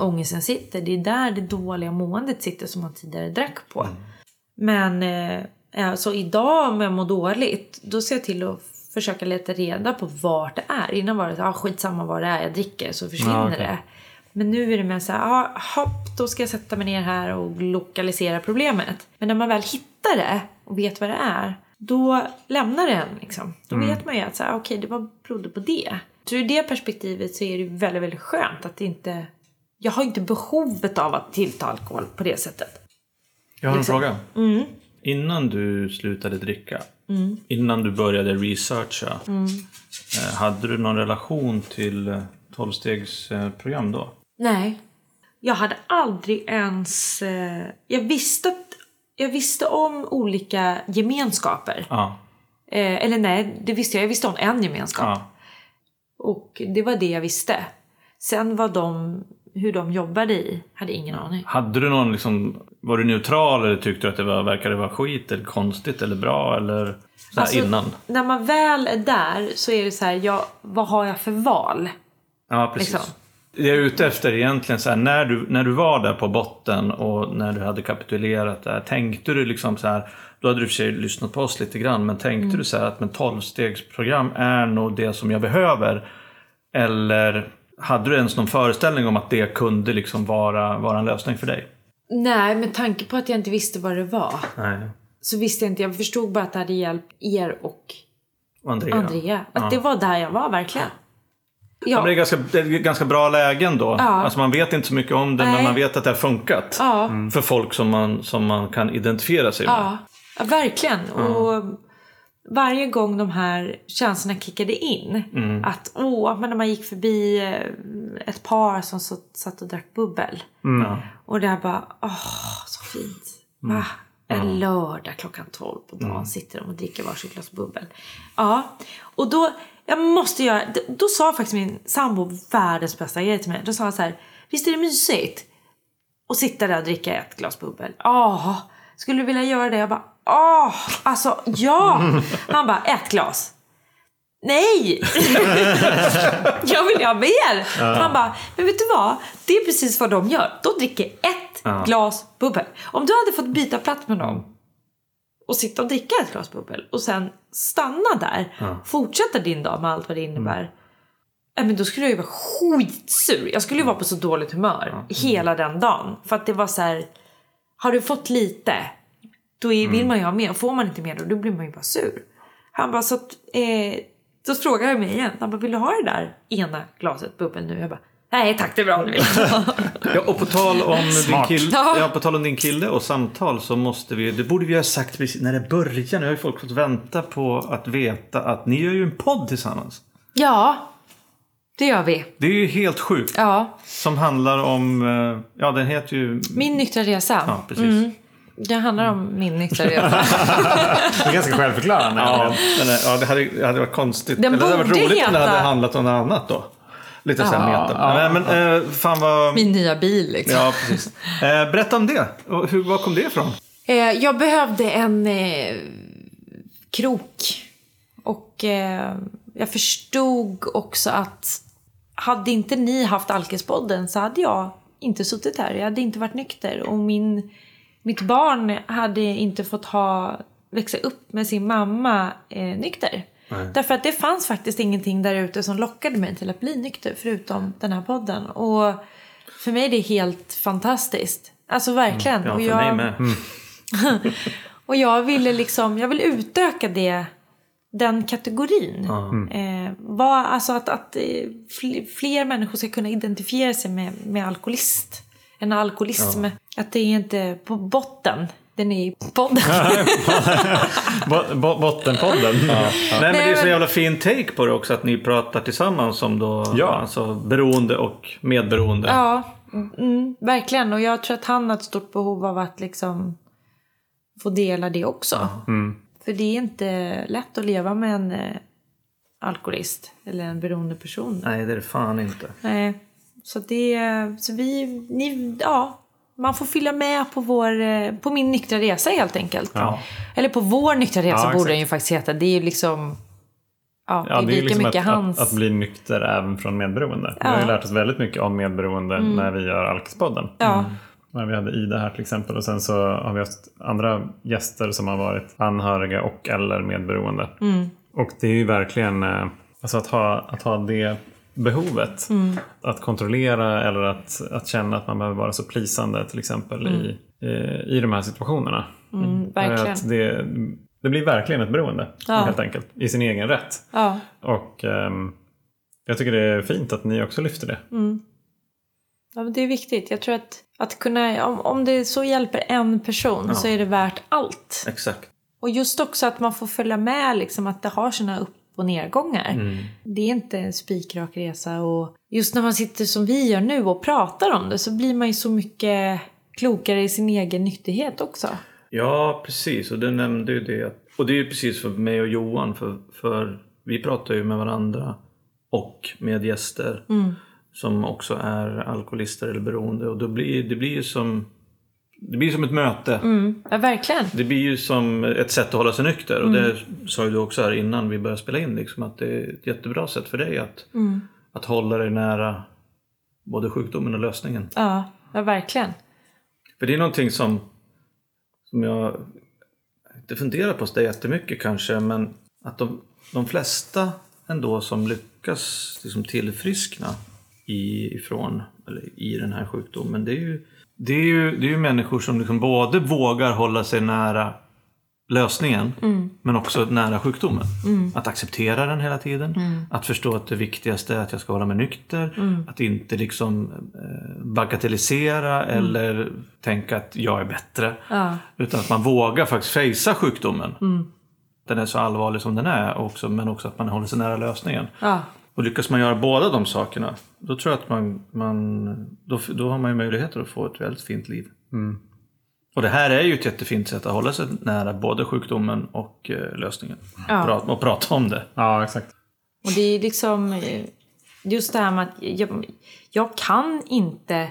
ångesten sitter. Det är där det dåliga måendet sitter som man tidigare drack på. Mm. Men eh, alltså idag om jag mår dåligt, då ser jag till att försöka leta reda på vart det är. Innan var det ah, skitsamma vad det är jag dricker så försvinner ja, okay. det. Men nu är det mer så här, ah, hopp, då ska jag sätta mig ner här och lokalisera problemet. Men när man väl hittar det och vet vad det är, då lämnar den liksom. Då mm. vet man ju att så här, okej, okay, det var berodde på det. Så ur det perspektivet så är det väldigt, väldigt skönt att det inte... Jag har inte behovet av att tillta alkohol på det sättet. Jag har en liksom. fråga. Mm. Innan du slutade dricka, mm. innan du började researcha, mm. hade du någon relation till tolvstegsprogram då? Nej. Jag hade aldrig ens... Jag visste, att, jag visste om olika gemenskaper. Ja. Eller nej, det visste jag. Jag visste om en gemenskap. Ja. Och det var det jag visste. Sen var de... Hur de jobbade i, hade ingen aning. Hade du någon liksom, var du neutral eller tyckte du att det var, verkade vara skit eller konstigt eller bra eller så här alltså, innan? När man väl är där så är det så här, ja, vad har jag för val? Ja, precis. Liksom. Det jag är ute efter egentligen så här, när du, när du var där på botten och när du hade kapitulerat där, tänkte du liksom så här, då hade du för sig lyssnat på oss lite grann, men tänkte mm. du så här att men tolvstegsprogram är nog det som jag behöver, eller... Hade du ens någon föreställning om att det kunde liksom vara, vara en lösning för dig? Nej, med tanke på att jag inte visste vad det var. Nej. Så visste jag inte. Jag förstod bara att det hade hjälpt er och Andrea. Andrea. Att ja. det var där jag var, verkligen. Ja. Ja, men det är ganska, det är ganska bra lägen då. Ja. Alltså man vet inte så mycket om det, Nej. men man vet att det har funkat. Ja. För folk som man, som man kan identifiera sig med. Ja, ja verkligen. Ja. Och... Varje gång de här känslorna kickade in. Mm. Att åh, men när man gick förbi ett par som så, satt och drack bubbel. Mm. Och där bara, åh, så fint. Mm. Va? En lördag klockan tolv på dagen mm. sitter de och dricker varsitt glas bubbel. Ja, och då, jag måste göra, då, då sa faktiskt min sambo världens bästa grej till mig. Då sa han så här, visst är det mysigt att sitta där och dricka ett glas bubbel? Åh, skulle du vilja göra det? Jag bara, åh, oh, alltså, ja. Han bara, ett glas. Nej. Jag vill ha mer. Ja. Han bara, men vet du vad? Det är precis vad de gör. De dricker ett ja. glas bubbel. Om du hade fått byta plats med dem och sitta och dricka ett glas bubbel och sen stanna där, ja. fortsätta din dag med allt vad det innebär. Mm. Nej, men då skulle jag ju vara skitsur. Jag skulle ju vara på så dåligt humör ja. mm. hela den dagen. För att det var så här, har du fått lite... Då vill man ju ha mer. Och får man inte mer då, då blir man ju bara sur. Han bara så att... Eh, då frågar jag mig igen. Han bara, vill du ha det där ena glaset bubbel nu? Jag bara, nej tack, det är bra. Ja, och på tal om din kille, ja, på tal om din kille och samtal så måste vi... Det borde vi ha sagt precis när det börjar. Nu har ju folk fått vänta på att veta att ni gör ju en podd tillsammans. Ja, det gör vi. Det är ju helt sjukt. Ja. Som handlar om... Ja, den heter ju... Min nyktra resa. Ja, precis. Mm. Det handlar om min nyktra resa. Det är ganska självförklarande. Ja, men, ja det, hade, det hade varit konstigt. Den eller det hade varit roligt heta... om det hade handlat om något annat då. Lite ja, så här meta. Ja, men, ja. Eh, fan vad... Min nya bil liksom. Ja, precis. Eh, berätta om det. Hur, var kom det ifrån? Eh, jag behövde en eh, krok. Och eh, jag förstod också att hade inte ni haft Alkispodden så hade jag inte suttit här. Jag hade inte varit nykter. Och min... Mitt barn hade inte fått ha, växa upp med sin mamma eh, nykter. Nej. Därför att det fanns faktiskt ingenting där ute som lockade mig till att bli nykter förutom den här podden. Och för mig är det helt fantastiskt. Alltså verkligen. Mm, ja, och, jag, mig med. Och jag ville liksom, jag vill utöka det, den kategorin. Mm. Eh, var, alltså att, att fler människor ska kunna identifiera sig med, med alkoholist. En alkoholism. Ja. Att det är inte på botten. Den är i podden. bo- bo- bottenpodden. Ja, ja. Nej, men det är så jävla fin take på det också. Att ni pratar tillsammans som då ja. alltså, beroende och medberoende. Ja, mm, verkligen. Och jag tror att han har ett stort behov av att liksom få dela det också. Mm. För det är inte lätt att leva med en alkoholist eller en beroende person. Nej, det är det fan inte. Nej. Så det så vi ni, ja, man får fylla med på vår på min nyktra resa helt enkelt. Ja. Eller på vår nyktra resa, ja, borde den ju faktiskt heta. Det är ju liksom ja, ja, det är lika liksom mycket att, hans att, att bli nykter även från medberoende. Ja. Vi har ju lärt oss väldigt mycket om medberoende mm. när vi gör Alkispodden. Ja. Mm. När vi hade Ida här till exempel, och sen så har vi haft andra gäster som har varit anhöriga och eller medberoende. Mm. Och det är ju verkligen alltså att ha att ha det behovet mm. att kontrollera eller att, att känna att man behöver vara så plisande till exempel mm. i, i i de här situationerna. Mm, verkligen. Att det, det blir verkligen ett beroende, ja, helt enkelt i sin egen rätt. Ja. Och um, jag tycker det är fint att ni också lyfter det. Mm. Ja, men det är viktigt. Jag tror att att kunna om om det så hjälper en person, ja, så är det värt allt. Exakt. Och just också att man får följa med liksom att det har sina upp och nedgångar. Mm. Det är inte en spikrak resa, och just när man sitter som vi gör nu och pratar om det så blir man ju så mycket klokare i sin egen nyttighet också. Ja, precis. Och du nämnde ju det. Och det är ju precis för mig och Johan, för, för vi pratar ju med varandra och med gäster mm. som också är alkoholister eller beroende, och då blir, det blir ju som det blir som ett möte. Mm, ja, verkligen. Det blir ju som ett sätt att hålla sig nykter. Och mm. det sa ju du också här innan vi började spela in. Liksom, att det är ett jättebra sätt för dig att, mm. att hålla dig nära både sjukdomen och lösningen. Ja, ja, verkligen. För det är någonting som, som jag inte funderar på det jättemycket kanske. Men att de, de flesta ändå som lyckas liksom tillfriskna i, ifrån eller i den här sjukdomen, det är ju Det är, ju, det är ju människor som liksom både vågar hålla sig nära lösningen mm. men också nära sjukdomen. Mm. Att acceptera den hela tiden. Mm. Att förstå att det viktigaste är att jag ska hålla mig nykter. Mm. Att inte liksom eh, bagatellisera mm. eller tänka att jag är bättre. Ja. Utan att man vågar faktiskt fejsa sjukdomen. Mm. Den är så allvarlig som den är också, men också att man håller sig nära lösningen. Ja. Och lyckas man göra båda de sakerna, då tror jag att man, man då, då har man ju möjligheter att få ett väldigt fint liv. Mm. Och det här är ju ett jättefint sätt att hålla sig nära både sjukdomen och eh, lösningen. Ja. Prat, och prata om det. Ja, exakt. Och det är liksom just det här med att jag, jag kan inte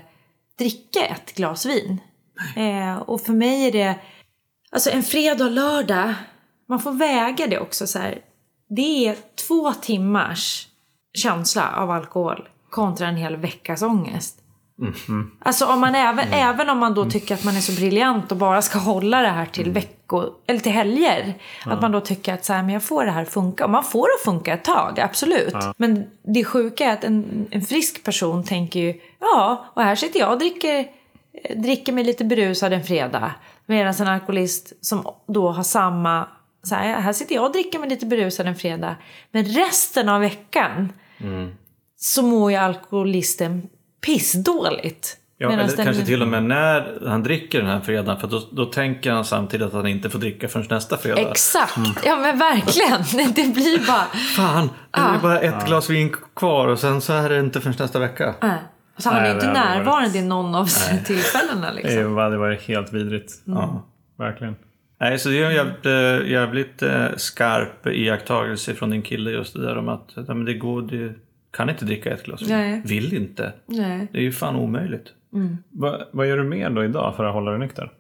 dricka ett glas vin. Eh, och för mig är det, alltså en fredag och lördag, man får väga det också så här. Det är två timmars känsla av alkohol kontra en hel veckas ångest. Mm-hmm. Alltså om man även, mm. även om man då tycker att man är så briljant och bara ska hålla det här till mm. veckor eller till helger, ja, att man då tycker att så här, men jag får det här funka, och man får det funka ett tag, absolut, ja, men det sjuka är att en, en frisk person tänker ju, ja, och här sitter jag och dricker dricker mig lite berusad en fredag, medan en alkoholist som då har samma så här, här sitter jag och dricker mig lite berusad en fredag, men resten av veckan mm. så mår ju alkoholisten pissdåligt. Ja, eller den... kanske till och med när han dricker den här fredagen, för då, då tänker han samtidigt att han inte får dricka förrän nästa fredag. Exakt, mm. ja men verkligen. Det blir bara... Fan, det är ah. bara ett ah. glas vin kvar, och sen så är det inte förrän nästa vecka. Ah. Så han är inte närvarande i någon av nej. tillfällena. Liksom. Det var, det var helt vidrigt. Mm. Ja, verkligen. Nej, så det är en jävligt, jävligt skarp iakttagelse från din kille, just det där om att men det går, du kan inte dricka ett glas. Nej. Vill inte. Nej. Det är ju fan omöjligt. Mm. Va, vad gör du mer då idag för att hålla dig nykter?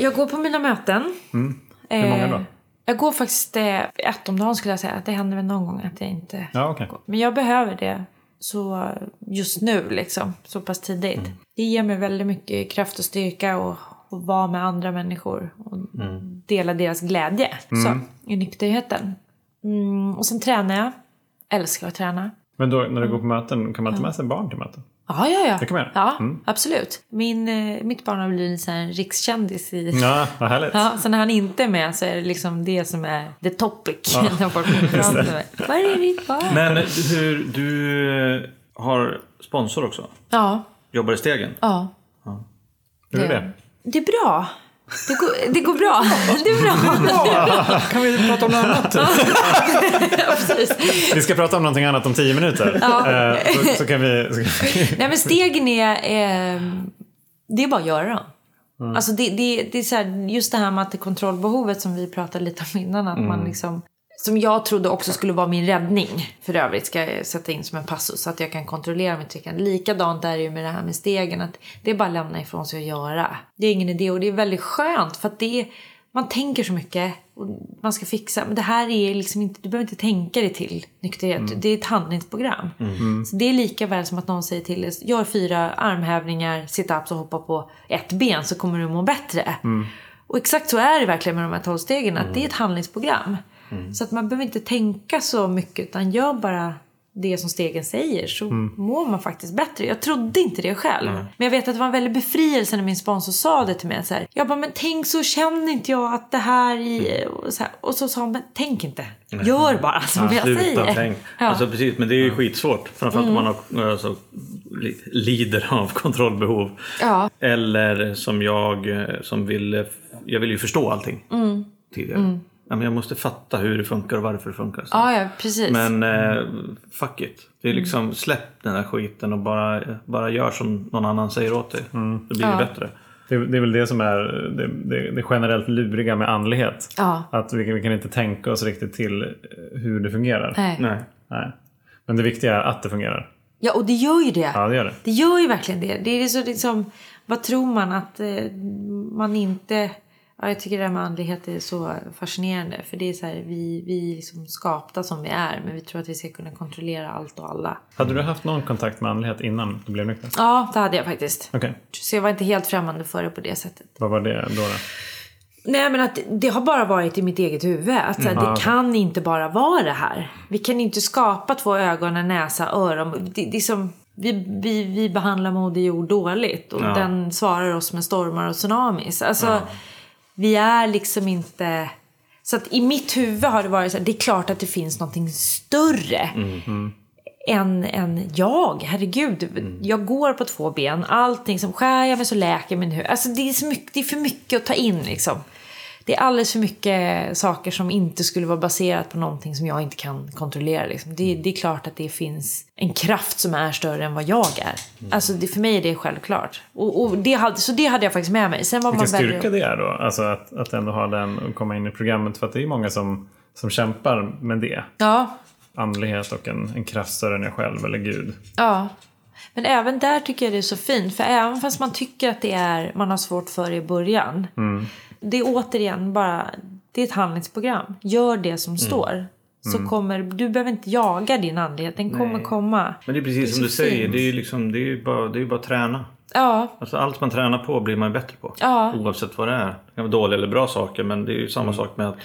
Jag går på mina möten. Mm. Hur många då? Jag går faktiskt ett om dagen, skulle jag säga. Att det händer väl någon gång att jag inte ja, okay. går. Men jag behöver det så just nu liksom, så pass tidigt. Mm. Det ger mig väldigt mycket kraft och styrka och och vara med andra människor och mm. dela deras glädje mm. så, i nykterheten. Mm, och sen tränar jag. Älskar att träna. Men då, när du mm. går på möten, kan man ta med sig barn till möten? Ja, ja, ja. Det kan man göra. Ja, mm. absolut. Min, mitt barn har blivit en rikskändis i... Ja, vad härligt. Ja, så när han inte är med så är det liksom det som är the topic. Ja. När folk pratar med. Var är ditt barn? Men hur, du har sponsor också? Ja. Jobbar i Stegen? Ja. ja. Hur är det? det? Det är bra. Det går, det går bra. Det är bra. Det är bra. Kan vi prata om något annat? Ja, vi ska prata om någonting annat om tio minuter. Ja. Så, så kan vi... Så kan vi. Nej, men Stegen är... Eh, det är bara att göra dem. Mm. Alltså det, det, det är så här, just det här med att det kontrollbehovet som vi pratade lite om innan, att mm. man liksom, som jag trodde också skulle vara min räddning, för övrigt ska jag sätta in som en passus, så att jag kan kontrollera mitt tryckande. Likadant är det ju med det här med stegen, att det är bara lämna ifrån sig att göra. Det är ingen idé, och det är väldigt skönt för att det är, man tänker så mycket och man ska fixa, men det här är liksom inte, du behöver inte tänka dig till nykterhet. Mm. Det är ett handlingsprogram. Mm. Så det är lika väl som att någon säger till dig, gör fyra armhävningar, sit-ups och hoppa på ett ben så kommer du må bättre. Mm. Och exakt så är det verkligen med de här tolvstegen, att mm. det är ett handlingsprogram. Mm. Så att man behöver inte tänka så mycket, utan gör bara det som stegen säger, så mm. mår man faktiskt bättre. Jag trodde inte det själv. Mm. Men jag vet att det var en väldigt befrielse när min sponsor sa det till mig. Så här, jag bara, men tänk så känner inte jag att det här i... Och så, här, och så sa han, men tänk inte. Gör bara som ja, jag sluta, säger. Tänk. Ja. Alltså precis, men det är ju skitsvårt. Framförallt om mm. man har, alltså, lider av kontrollbehov. Ja. Eller som jag, som vill... Jag vill ju förstå allting mm. tidigare. Mm. Ja, men jag måste fatta hur det funkar och varför det funkar. Ah, ja, precis. Men eh, fuck it. Det är liksom, släpp den här skiten och bara, bara gör som någon annan säger åt dig. Mm. Då blir ja. det bättre. Det, det är väl det som är det, det, det generellt luriga med andlighet. Ja. Att vi, vi kan inte tänka oss riktigt till hur det fungerar. Nej. Nej. Nej. Men det viktiga är att det fungerar. Ja, och det gör ju det. Ja, det gör det. Det gör ju verkligen det. Det är så liksom, vad tror man att eh, man inte... Ja, jag tycker det här med andlighet är så fascinerande. För det är så här, vi, vi är liksom skapta som vi är. Men vi tror att vi ska kunna kontrollera allt och alla. Hade du haft någon kontakt med andlighet innan du blev nykter? Ja, det hade jag faktiskt. Okay. Så jag var inte helt främmande för det på det sättet. Vad var det då? då? Nej, men att det har bara varit i mitt eget huvud. Att så här, mm. det kan inte bara vara det här. Vi kan inte skapa två ögon, en näsa, öron. Det, det är som... Vi, vi, vi behandlar moder jord dåligt. Och ja. den svarar oss med stormar och tsunamis. Alltså... Ja. Vi är liksom inte... Så att i mitt huvud har det varit så här, det är klart att det finns någonting större mm, mm. än, än jag. Herregud, mm. jag går på två ben. Allting som skär jag mig så läker min huvud. Alltså det är, så mycket, det är för mycket att ta in liksom. Det är alldeles för mycket saker som inte skulle vara baserat på någonting som jag inte kan kontrollera. Liksom. Det, det är klart att det finns en kraft som är större än vad jag är. Mm. Alltså det, för mig är det självklart. Och, och det hade, så det hade jag faktiskt med mig. Sen var Vilken man styrka det är då? Alltså att, att ändå ha den och komma in i programmet. För att det är många som, som kämpar med det. Ja. Andlighet och en, en kraft större än jag själv eller Gud. Ja. Men även där tycker jag det är så fint. För även fast man tycker att det är, man har svårt för det i början. Mm. Det är återigen bara, det är ett handlingsprogram. Gör det som mm. står. Så mm. kommer, du behöver inte jaga din andlighet. Den Nej. kommer komma. Men det är precis det som du säger. Finns. Det är ju liksom, det är ju bara, det är ju bara att träna. Ja. Alltså allt man tränar på blir man bättre på. Ja. Oavsett vad det är. Det kan vara dåliga eller bra saker. Men det är ju samma mm. sak med att,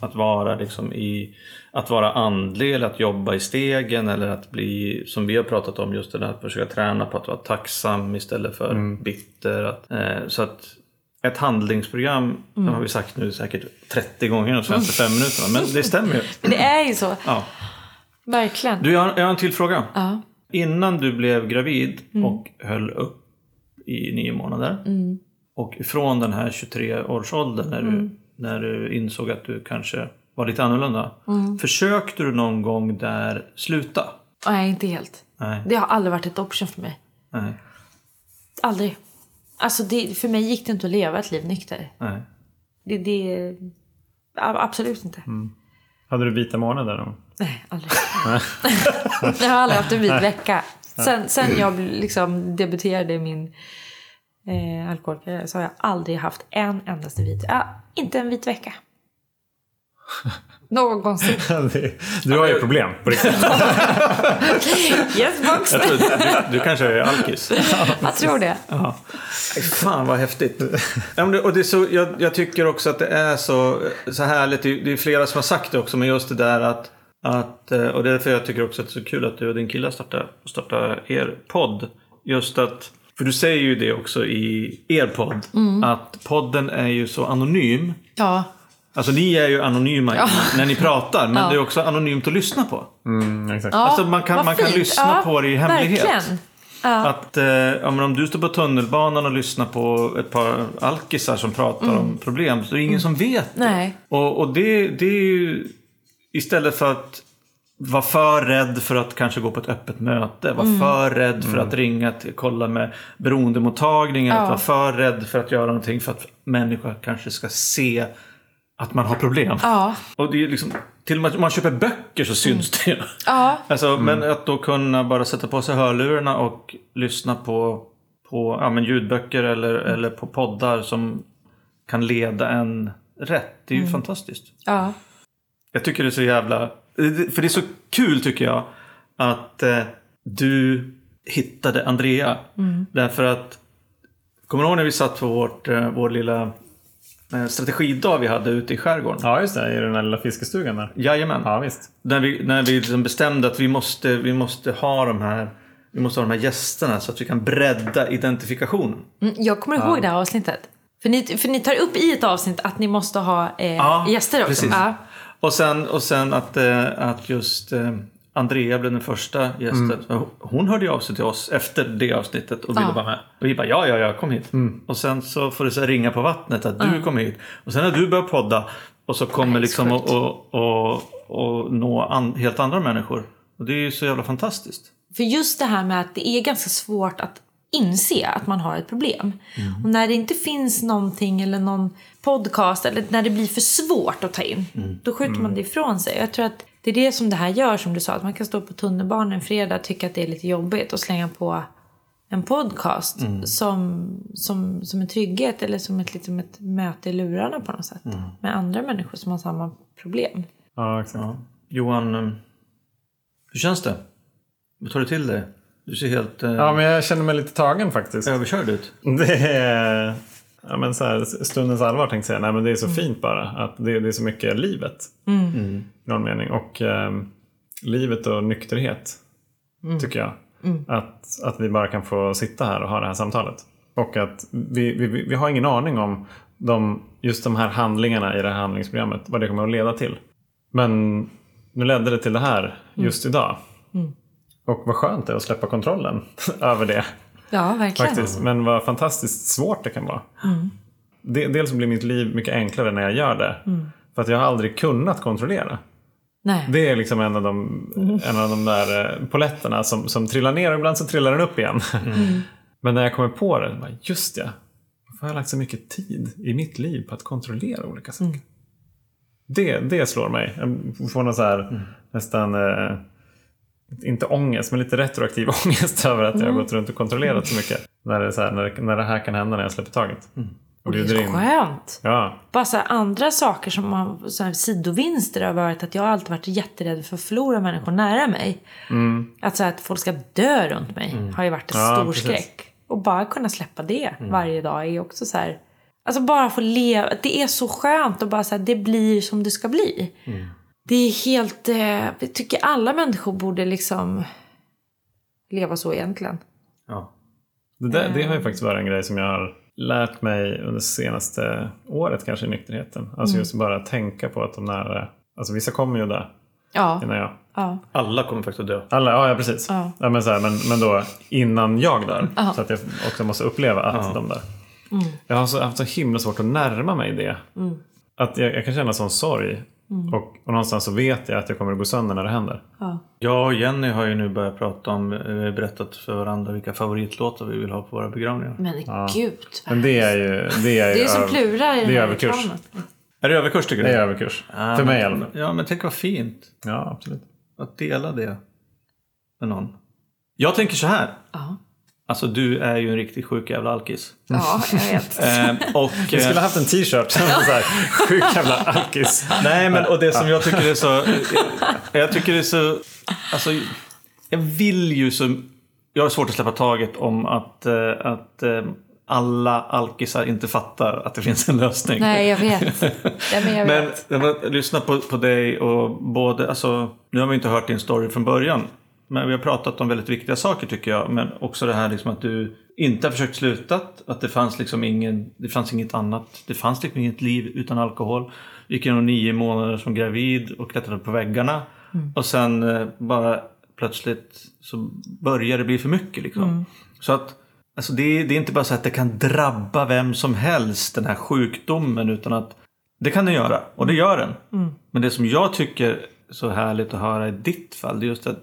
att vara liksom i, att vara andlig eller att jobba i stegen. Eller att bli, som vi har pratat om just det där. Att försöka träna på att vara tacksam istället för mm. bitter. Att, eh, så att... Ett handlingsprogram, mm. det har vi sagt nu säkert trettio gånger de senaste fem minuterna. Men det stämmer ju. Men det är ju så. Ja. Verkligen. Du, jag har en till fråga. Uh-huh. Innan du blev gravid mm. och höll upp i nio månader. Mm. Och från den här tjugotre-årsåldern när, mm. du, när du insåg att du kanske var lite annorlunda. Mm. Försökte du någon gång där sluta? Nej, inte helt. Nej. Det har aldrig varit ett option för mig. Nej. Aldrig. Alltså det, för mig gick det inte att leva ett liv nykter. Nej. Det, det absolut inte. Mm. Hade du vita månader då? Nej, aldrig. Jag har aldrig haft en vit vecka. Sen, sen jag liksom debuterade min eh, alkoholkarriär så har jag aldrig haft en endaste vit. Ah, inte en vit vecka. Någonsin. Du har ju problem på riktigt. Yes, box. Tror, du, du kanske är alkis. Jag tror det. Ja. Fan vad häftigt. Och det är så, jag, jag tycker också att det är så, så härligt. Det är flera som har sagt det också. Men just det där att, att och därför jag tycker också att det är så kul att du och din kille startar, startar er podd. Just att, för du säger ju det också i er podd. Mm. Att podden är ju så anonym. Ja. Alltså ni är ju anonyma ja. när ni pratar. Men ja. det är också anonymt att lyssna på. Mm, exakt. Ja, alltså man kan, man kan lyssna ja, på det i hemlighet. Ja. Att, eh, ja, men om du står på tunnelbanan och lyssnar på ett par alkisar som pratar mm. om problem. Så är det ingen mm. som vet det. Nej. Och, och det, det är ju... Istället för att var för rädd för att kanske gå på ett öppet möte, var mm. för rädd för mm. att ringa till, kolla med beroendemottagningen, ja. Att var för rädd för att göra någonting för att människor kanske ska se att man har problem. Ja. Och det är liksom, till och med om man köper böcker så syns mm. det. Ja. Alltså, mm. men att då kunna bara sätta på sig hörlurarna och lyssna på, på ja, men ljudböcker eller, mm. eller på poddar som kan leda en rätt. Det är ju mm. fantastiskt. Ja. Jag tycker det är så jävla... För det är så kul tycker jag att eh, du hittade Andrea. Mm. Därför att, kommer du ihåg när vi satt på vårt, eh, vår lilla eh, strategidag vi hade ute i skärgården? Ja just det, i den där lilla fiskestugan där. Jajamän. Ja visst. När vi, när vi liksom bestämde att vi måste, vi måste ha de här... Vi måste ha de här gästerna så att vi kan bredda identifikationen. Mm, jag kommer ihåg ja. Det här avsnittet. För ni, för ni tar upp i ett avsnitt att ni måste ha eh, ja, gäster också. Precis. Ja, precis. Och sen, och sen att, eh, att just eh, Andrea blev den första gästen. Mm. Hon hörde av sig till oss efter det avsnittet och ville ah. vara med. Och vi bara, ja, ja, ja, kom hit. Mm. Och sen så får det så ringa på vattnet att mm. du kom hit. Och sen när du börjar podda och så kommer liksom att och, och, och nå an, helt andra människor. Och det är ju så jävla fantastiskt. För just det här med att det är ganska svårt att inse att man har ett problem. Mm. Och när det inte finns någonting eller någon podcast eller när det blir för svårt att ta in, mm. då skjuter mm. man det ifrån sig. Jag tror att det är det som det här gör, som du sa, att man kan stå på tunnelbanan en fredag och tycka att det är lite jobbigt och slänga på en podcast mm. som, som, som en trygghet eller som ett, liksom ett möte i lurarna på något sätt mm. med andra människor som har samma problem. Ja, exakt. Ja. Johan, hur känns det? Vad tar du till dig? Du ser helt... Eh... Ja, men jag känner mig lite tagen faktiskt. Överkörd ut. Det är... Ja, men så här, stundens allvar tänkte jag säga. Nej, men det är så mm. fint bara. Att det, det är så mycket livet. Mm. Mm. Någon mening. Och eh, livet och nykterhet. Mm. Tycker jag. Mm. Att, att vi bara kan få sitta här och ha det här samtalet. Och att vi, vi, vi har ingen aning om de, just de här handlingarna i det här handlingsprogrammet. Vad det kommer att leda till. Men nu ledde det till det här just mm. idag. Mm. Och vad skönt det är att släppa kontrollen över det. Ja, verkligen. Faktiskt. Men vad fantastiskt svårt det kan vara. Mm. Dels blir mitt liv mycket enklare när jag gör det. Mm. För att jag har aldrig kunnat kontrollera. Nej. Det är liksom en av de, mm. en av de där poletterna som, som trillar ner. Och ibland så trillar den upp igen. Mm. Men när jag kommer på det, bara, just ja. Varför har jag lagt så mycket tid i mitt liv på att kontrollera olika saker? Mm. Det, det slår mig. Jag får någon så här mm. nästan... Eh, inte ångest, men lite retroaktiv ångest över att mm. jag har gått runt och kontrollerat så mycket. När det, så här, när, det, när det här kan hända när jag släpper taget. Mm. Och det är så skönt. Ja. Bara så här, andra saker som har, så här, sidovinster har varit att jag har alltid varit jätterädd för att förlora människor nära mig. Mm. Att, så här, att folk ska dö runt mig mm. har ju varit en ja, stor precis. skräck. Och bara kunna släppa det mm. varje dag är också så här... Alltså bara få leva. Det är så skönt och bara så här, det blir som det ska bli. Mm. Det är helt... Jag tycker alla människor borde liksom leva så egentligen. Ja. Det, där, det har ju faktiskt varit en grej som jag har lärt mig under senaste året kanske i nykterheten. Alltså mm. just bara tänka på att de nära... Alltså vissa kommer ju där ja. innan jag. Ja. Alla kommer faktiskt att dö. Alla, ja, ja precis. Ja. Ja, men, så här, men, men då innan jag där. Ja. Så att jag också måste uppleva att ja. de där. Mm. Jag har så, haft så himla svårt att närma mig det. Mm. Att jag, jag kan känna sån sorg. Mm. Och, och någonstans så vet jag att jag kommer att gå sönder när det händer. Ja. Jag och Jenny har ju nu börjat prata om, berättat för varandra vilka favoritlåtar vi vill ha på våra begravningar. Men ja. gud. Men det är ju det är, det är som Plura i det är överkurs. Programmet. Är det överkurs tycker du? Det är överkurs. Ja, för mig i alla fall. Ja, men tänk vad fint. Ja, absolut. Att dela det med någon. Jag tänker så här. Ja. Alltså du är ju en riktigt sjuk jävla alkis. Ja, jag vet. eh, och, vi skulle ha haft en t-shirt som så här, sjuk jävla alkis. Nej, men och det som jag tycker är så... Jag tycker det är så... Alltså, jag vill ju så... Jag har svårt att släppa taget om att, att alla alkisar inte fattar att det finns en lösning. Nej, jag vet. Ja, men jag vet. Men jag lyssnar på, på dig och både... Alltså, nu har vi inte hört din story från början. Men vi har pratat om väldigt viktiga saker tycker jag. Men också det här liksom att du inte har försökt sluta. Att det fanns liksom ingen, det fanns inget annat. Det fanns liksom inget liv utan alkohol. Gick igenom nio månader som gravid och klättrade på väggarna. Mm. Och sen eh, bara plötsligt så började det bli för mycket liksom. Mm. Så att alltså det, det är inte bara så att det kan drabba vem som helst den här sjukdomen. Utan att det kan den göra. Och det gör den. Mm. Men det som jag tycker så härligt att höra i ditt fall. Det är just att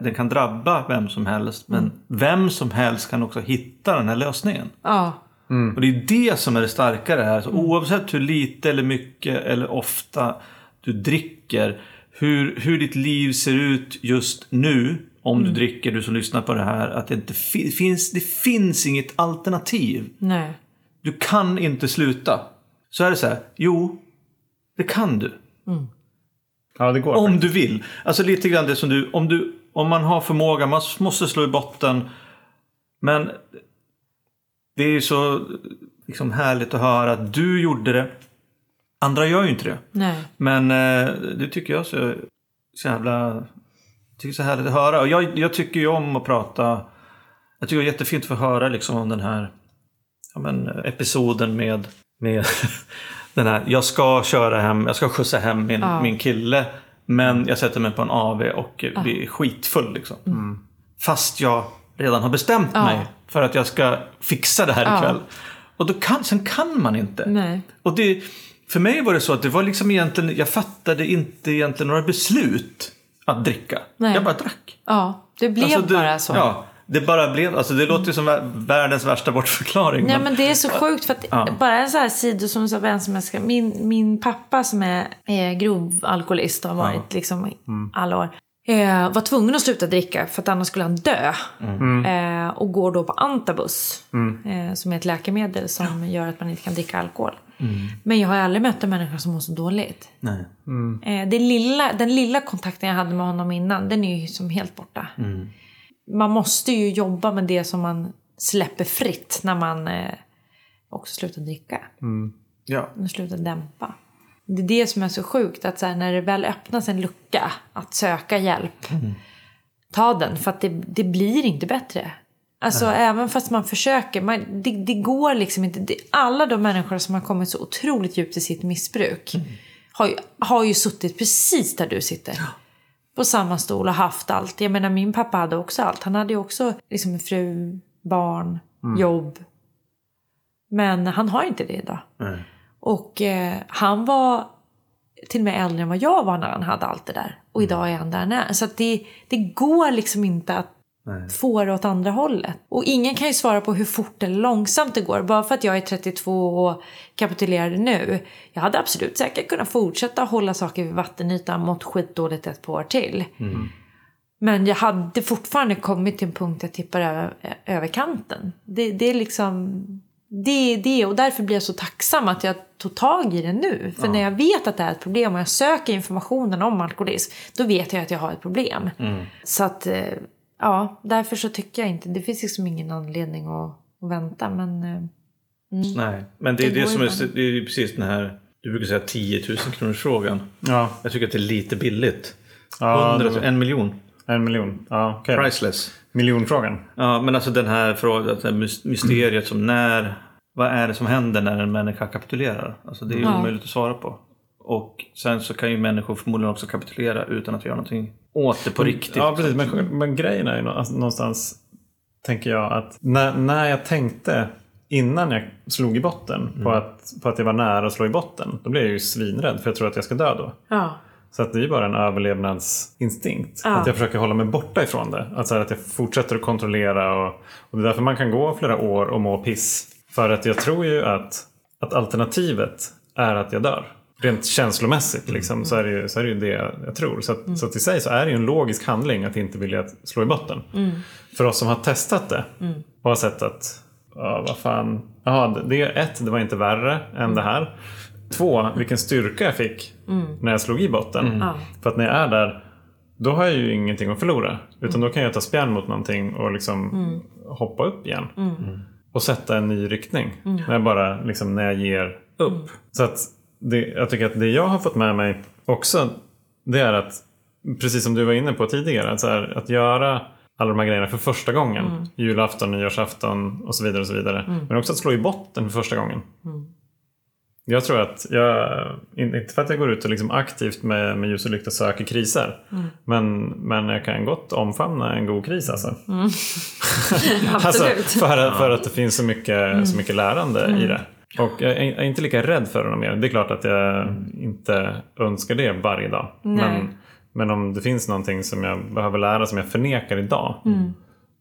den kan drabba vem som helst. Men vem som helst kan också hitta den här lösningen. Ja. Mm. Och det är det som är det starkare här. Så oavsett hur lite eller mycket eller ofta du dricker. Hur, hur ditt liv ser ut just nu. Om du mm. dricker, du som lyssnar på det här. Att det, inte fi- finns, det finns inget alternativ. Nej. Du kan inte sluta. Så är det så här. Jo, det kan du. Mm. Ja, det går. Om du vill. Alltså lite grann det som du... Om, du, om man har förmåga, man måste slå i botten. Men... Det är ju så liksom härligt att höra att du gjorde det. Andra gör ju inte det. Nej. Men eh, det tycker jag så, så jävla... tycker så härligt att höra. Och jag, jag tycker ju om att prata... Jag tycker det är jättefint för att höra liksom, om den här ja, men, episoden med, med den här... Jag ska köra hem, jag ska skjutsa hem min, ja. min kille. Men jag sätter mig på en A V och ja. blir skitfull. Liksom. Mm. Fast jag redan har bestämt ja. mig. För att jag ska fixa det här ja. ikväll. Och då kan, sen kan man inte. Nej. Och det, för mig var det så att det var liksom egentligen... Jag fattade inte egentligen några beslut att dricka. Nej. Jag bara drack. Ja, det blev alltså det, bara så. Ja, det bara blev... Alltså det låter ju som världens värsta bortförklaring. Nej, men, men det är så sjukt. För att ja. bara en så här sido som så vän som jag ska... Min, min pappa som är, är grov alkoholist har varit ja. liksom mm. alla år. Var tvungen att sluta dricka för att annars skulle han dö. Mm. Eh, och går då på Antabus. Mm. Eh, som är ett läkemedel som ja. gör att man inte kan dricka alkohol. Mm. Men jag har aldrig mött en människa som mår så dåligt. Nej. Mm. Eh, det lilla, den lilla kontakten jag hade med honom innan, den är ju som helt borta. Mm. Man måste ju jobba med det som man släpper fritt när man eh, också slutar dricka. Mm. Ja. Man slutar dämpa. Det är det som är så sjukt. Att så här, när det väl öppnas en lucka. Att söka hjälp. Mm. Ta den. För att det, det blir inte bättre. Alltså mm. även fast man försöker. Man, det, det går liksom inte. Det, alla de människor som har kommit så otroligt djupt i sitt missbruk. Mm. Har, ju, har ju suttit precis där du sitter. Ja. På samma stol och haft allt. Jag menar min pappa hade också allt. Han hade ju också liksom en fru, barn, mm. jobb. Men han har inte det idag. Mm. Och eh, han var till och med äldre än vad jag var när han hade allt det där. Och mm. idag är han där när. Så att det, det går liksom inte att Nej. få det åt andra hållet. Och ingen kan ju svara på hur fort eller långsamt det går. Bara för att jag är trettiotvå och kapitulerade nu. Jag hade absolut säkert kunnat fortsätta hålla saker vid vattenytan. Mått skitdåligt ett par år till. Mm. Men jag hade fortfarande kommit till en punkt jag tippar över, över kanten. Det, det är liksom... Det är det och därför blir jag så tacksam att jag tog tag i det nu. För ja. när jag vet att det är ett problem och jag söker informationen om alkoholism, då vet jag att jag har ett problem. Mm. Så att, ja, därför så tycker jag inte, det finns liksom ingen anledning att, att vänta. Men, mm, Nej, men det är det, det som är, det är precis den här, du brukar säga tio tusen kronors frågan. Ja. Jag tycker att det är lite billigt. Ja, hundra, en miljon. En miljon, ja. Okay. Priceless. Miljonfrågan. Ja, men alltså den här frågan, det här mysteriet som när, vad är det som händer när en människa kapitulerar? Alltså det är ju ja. omöjligt att svara på. Och sen så kan ju människor förmodligen också kapitulera utan att göra någonting åt det på riktigt. Ja, precis. Men, men grejen är ju någonstans, tänker jag, att när, när jag tänkte innan jag slog i botten mm. på, att, på att jag var nära att slå i botten, då blev jag ju svinrädd för jag tror att jag ska dö då. Ja. Så att det är bara en överlevnadsinstinkt. Ja. Att jag försöker hålla mig borta ifrån det. Att, så här, att jag fortsätter att kontrollera. Och, och det är därför man kan gå flera år och må piss. För att jag tror ju att, att alternativet är att jag dör. Rent känslomässigt liksom, mm. så, är det ju, så är det ju det jag tror. Så, att, mm. så att i sig så är det ju en logisk handling att inte vilja slå i botten. Mm. För oss som har testat det mm. och har sett att ja, vad fan. Jaha, det är ett, det var inte värre än mm. det här. Två, vilken styrka jag fick mm. när jag slog i botten. Mm. Mm. För att när jag är där, då har jag ju ingenting att förlora. Utan då kan jag ta spjärn mot någonting och liksom mm. hoppa upp igen. Mm. Och sätta en ny riktning. Mm. När jag bara, liksom, när jag ger upp. Mm. Så att det, jag tycker att det jag har fått med mig också, det är att, precis som du var inne på tidigare, att, så här, att göra alla de här grejerna för första gången. Mm. Julafton, nyårsafton och så vidare och så vidare. Mm. Men också att slå i botten för första gången. Mm. Jag tror att jag, inte för att jag går ut och liksom aktivt med, med ljus och lykta söker kriser. Mm. Men, men jag kan gott omfamna en god kris alltså. Mm. alltså för, för att det finns så mycket, mm. så mycket lärande mm. i det. Och jag är inte lika rädd för det mer. Det är klart att jag mm. inte önskar det varje dag. Nej. Men Men om det finns någonting som jag behöver lära som jag förnekar idag, mm.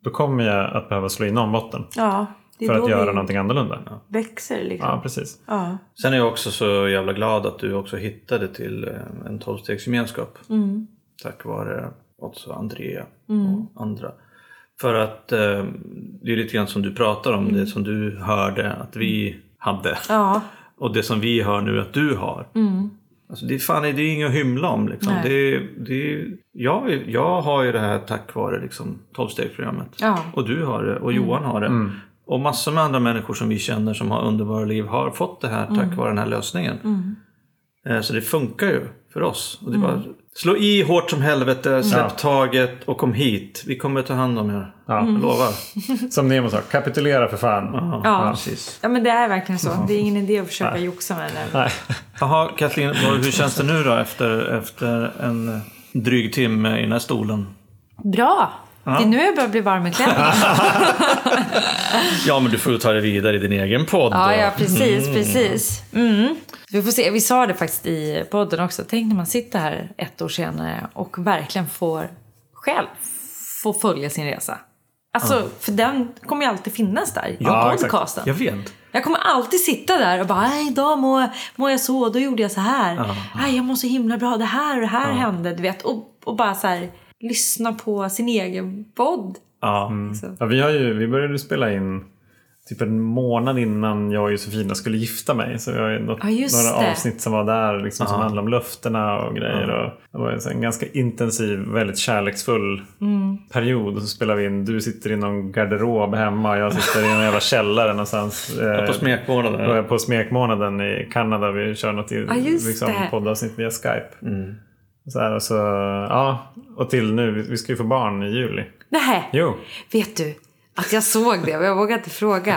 då kommer jag att behöva slå in om botten. Ja, det är för då att göra någonting annorlunda. Ja. Växer liksom. Ja, precis. Ja. Sen är jag också så jävla glad att du också hittade till en tolvstegsgemenskap. Mm. Tack vare också Andrea mm. och andra. För att eh, det är lite grann som du pratar om, mm. det som du hörde att vi hade. Ja. Och det som vi hör nu att du har. Mm. Alltså det, fan, det är inget att hymla om. Liksom. Det, det, jag, jag har ju det här tack vare liksom, tolvstegsprogrammet. Ja. Och du har det. Och mm. Johan har det. Mm. Och massor med andra människor som vi känner som har underbara liv har fått det här tack mm. vare den här lösningen. Mm. Eh, så det funkar ju för oss. Och det mm. bara, slå i hårt som helvete, släpp ja. taget och kom hit. Vi kommer ta hand om er. Ja. Mm. Jag lovar. Som Nemo sa, kapitulera för fan. Ja, ja. Precis. Ja, men det är verkligen så. Ja. Det är ingen idé att försöka Nej. joxa med det. Nej. Jaha, Katlin, hur känns det nu då efter, efter en dryg timme i den här stolen? Bra! Ja. Det är nu jag börjar bli varm i kläderna. Ja, men du får ta det vidare i din egen podd. Ja, ja precis, mm. precis. Mm. Vi får se, vi sa det faktiskt i podden också. Tänk när man sitter här ett år senare och verkligen får själv få följa sin resa. Alltså, mm. för den kommer ju alltid finnas där i ja, podcasten. Exakt. Jag vet. Jag kommer alltid sitta där och bara, idag mår må jag så, då gjorde jag så här. Mm. Aj, jag mår så himla bra, det här och det här mm. hände, du vet. Och, och bara så här... lyssna på sin egen podd. Ja, mm. ja vi, har ju, vi började spela in typ en månad innan jag och Josefina skulle gifta mig. Så vi har ju något, ja, några det. avsnitt som var där liksom, ja. som handlade om löftena och grejer. Ja. Och det var en ganska intensiv, väldigt kärleksfull mm. period. Och så spelade vi in, du sitter i någon garderob hemma och jag sitter i en jävla källare någonstans. Eh, på smekmånaden. Ja. På smekmånaden i Kanada. Vi kör något i, ja, liksom, poddavsnitt via Skype. Mm. Så här, och, så, ja, och till nu, vi ska ju få barn i juli. Nej, jo. Vet du att jag såg det och jag vågade inte fråga.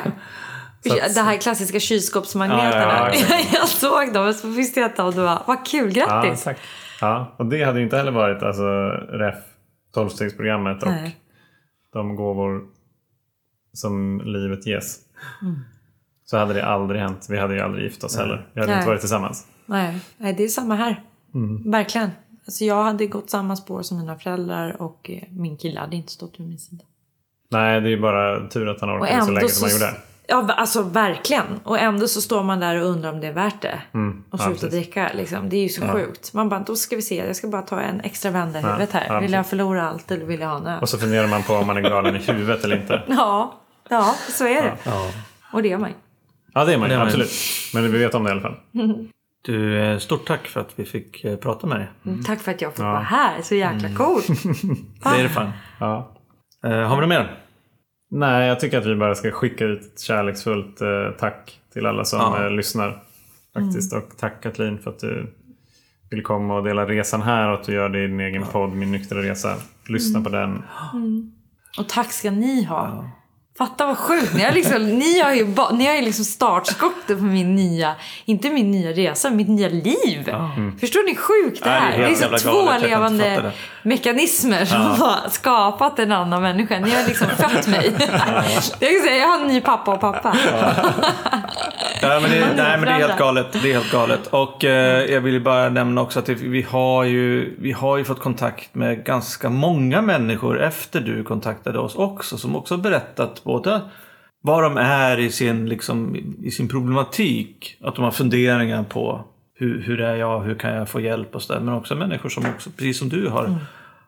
Att, det här klassiska kylskåpsmagneterna. Ja, ja, ja, ja. Jag såg dem och så visste jag att det var, vad kul, grattis. Ja, ja, och det hade ju inte heller varit alltså, R E F, tolvstegsprogrammet och nej. de gåvor som livet ges. Mm. Så hade det aldrig hänt, vi hade ju aldrig gift oss nej. heller. Vi hade nej. inte varit tillsammans. Nej, nej det är samma här. Mm. Verkligen. Alltså jag hade gått samma spår som mina föräldrar och min kille hade inte stått vid min sida. Nej, det är ju bara tur att han orkade så länge så, som han gjorde. Ja, alltså verkligen. Och ändå så står man där och undrar om det är värt det. Mm. Och sluta ja, dricka liksom. Det är ju så ja. sjukt. Man bara, då ska vi se. Jag ska bara ta en extra vända i huvudet här. Ja, vill jag förlora allt eller vill jag ha en öl? Och så funderar man på om man är galen i huvudet eller inte. Ja, ja så är det. Ja. Ja. Och det är man. Ja, det är man. Det är man. Absolut. Men vi vet om det i alla fall. Mm. Du, stort tack för att vi fick prata med dig. Mm. Tack för att jag fick ja. vara här. Så jäkla cool. Mm. Det är det fan. Ja. Uh, har vi något mer? Nej, jag tycker att vi bara ska skicka ut ett kärleksfullt uh, tack till alla som ja. uh, lyssnar. Faktiskt. Mm. Och tack Katlin för att du vill komma och dela resan här. Och att du gör det i din egen ja. podd, Min nyktra resa. Lyssna mm. på den. Mm. Och tack ska ni ha. Ja. Fatta vad sjukt, ni har liksom, ni har ju, ba, ni har ju liksom startskottet på min nya, inte min nya resa, mitt nya liv. Mm. Förstår ni sjukt det här? Det är, det är så två galet, levande mekanismer som ja. har skapat en annan människa. Ni har liksom fött mig. Ja. Jag kan säga, jag har en ny pappa och pappa. Ja. Ja, men det, nej men det är helt galet, det är helt galet. Och eh, jag vill bara nämna också att vi har, ju, vi har ju fått kontakt med ganska många människor efter du kontaktade oss också, som också berättat både vad de är i sin, liksom, i sin problematik, att de har funderingar på hur, hur är jag, hur kan jag få hjälp och så där, men också människor som också, precis som du har, mm.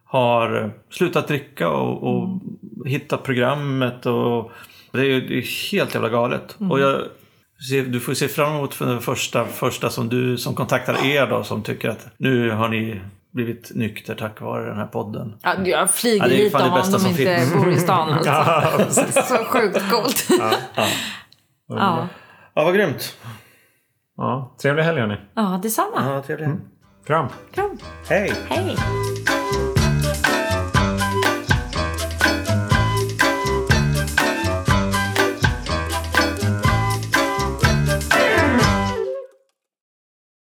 har slutat dricka och, och mm. hittat programmet, och det är ju helt jävla galet. Mm. Och jag Du får se fram emot för den första, första som du som kontaktar er då, som tycker att nu har ni blivit nykter tack vare den här podden. Ja, jag flyger ja, lite av om de inte bor i stan. Alltså. Ja, så sjukt coolt. Ja, ja. Ja. Ja, vad grymt. Ja, trevlig helg hörni. Ja, detsamma. Ja, trevlig helg. Kram. Kram. Hej. Hej.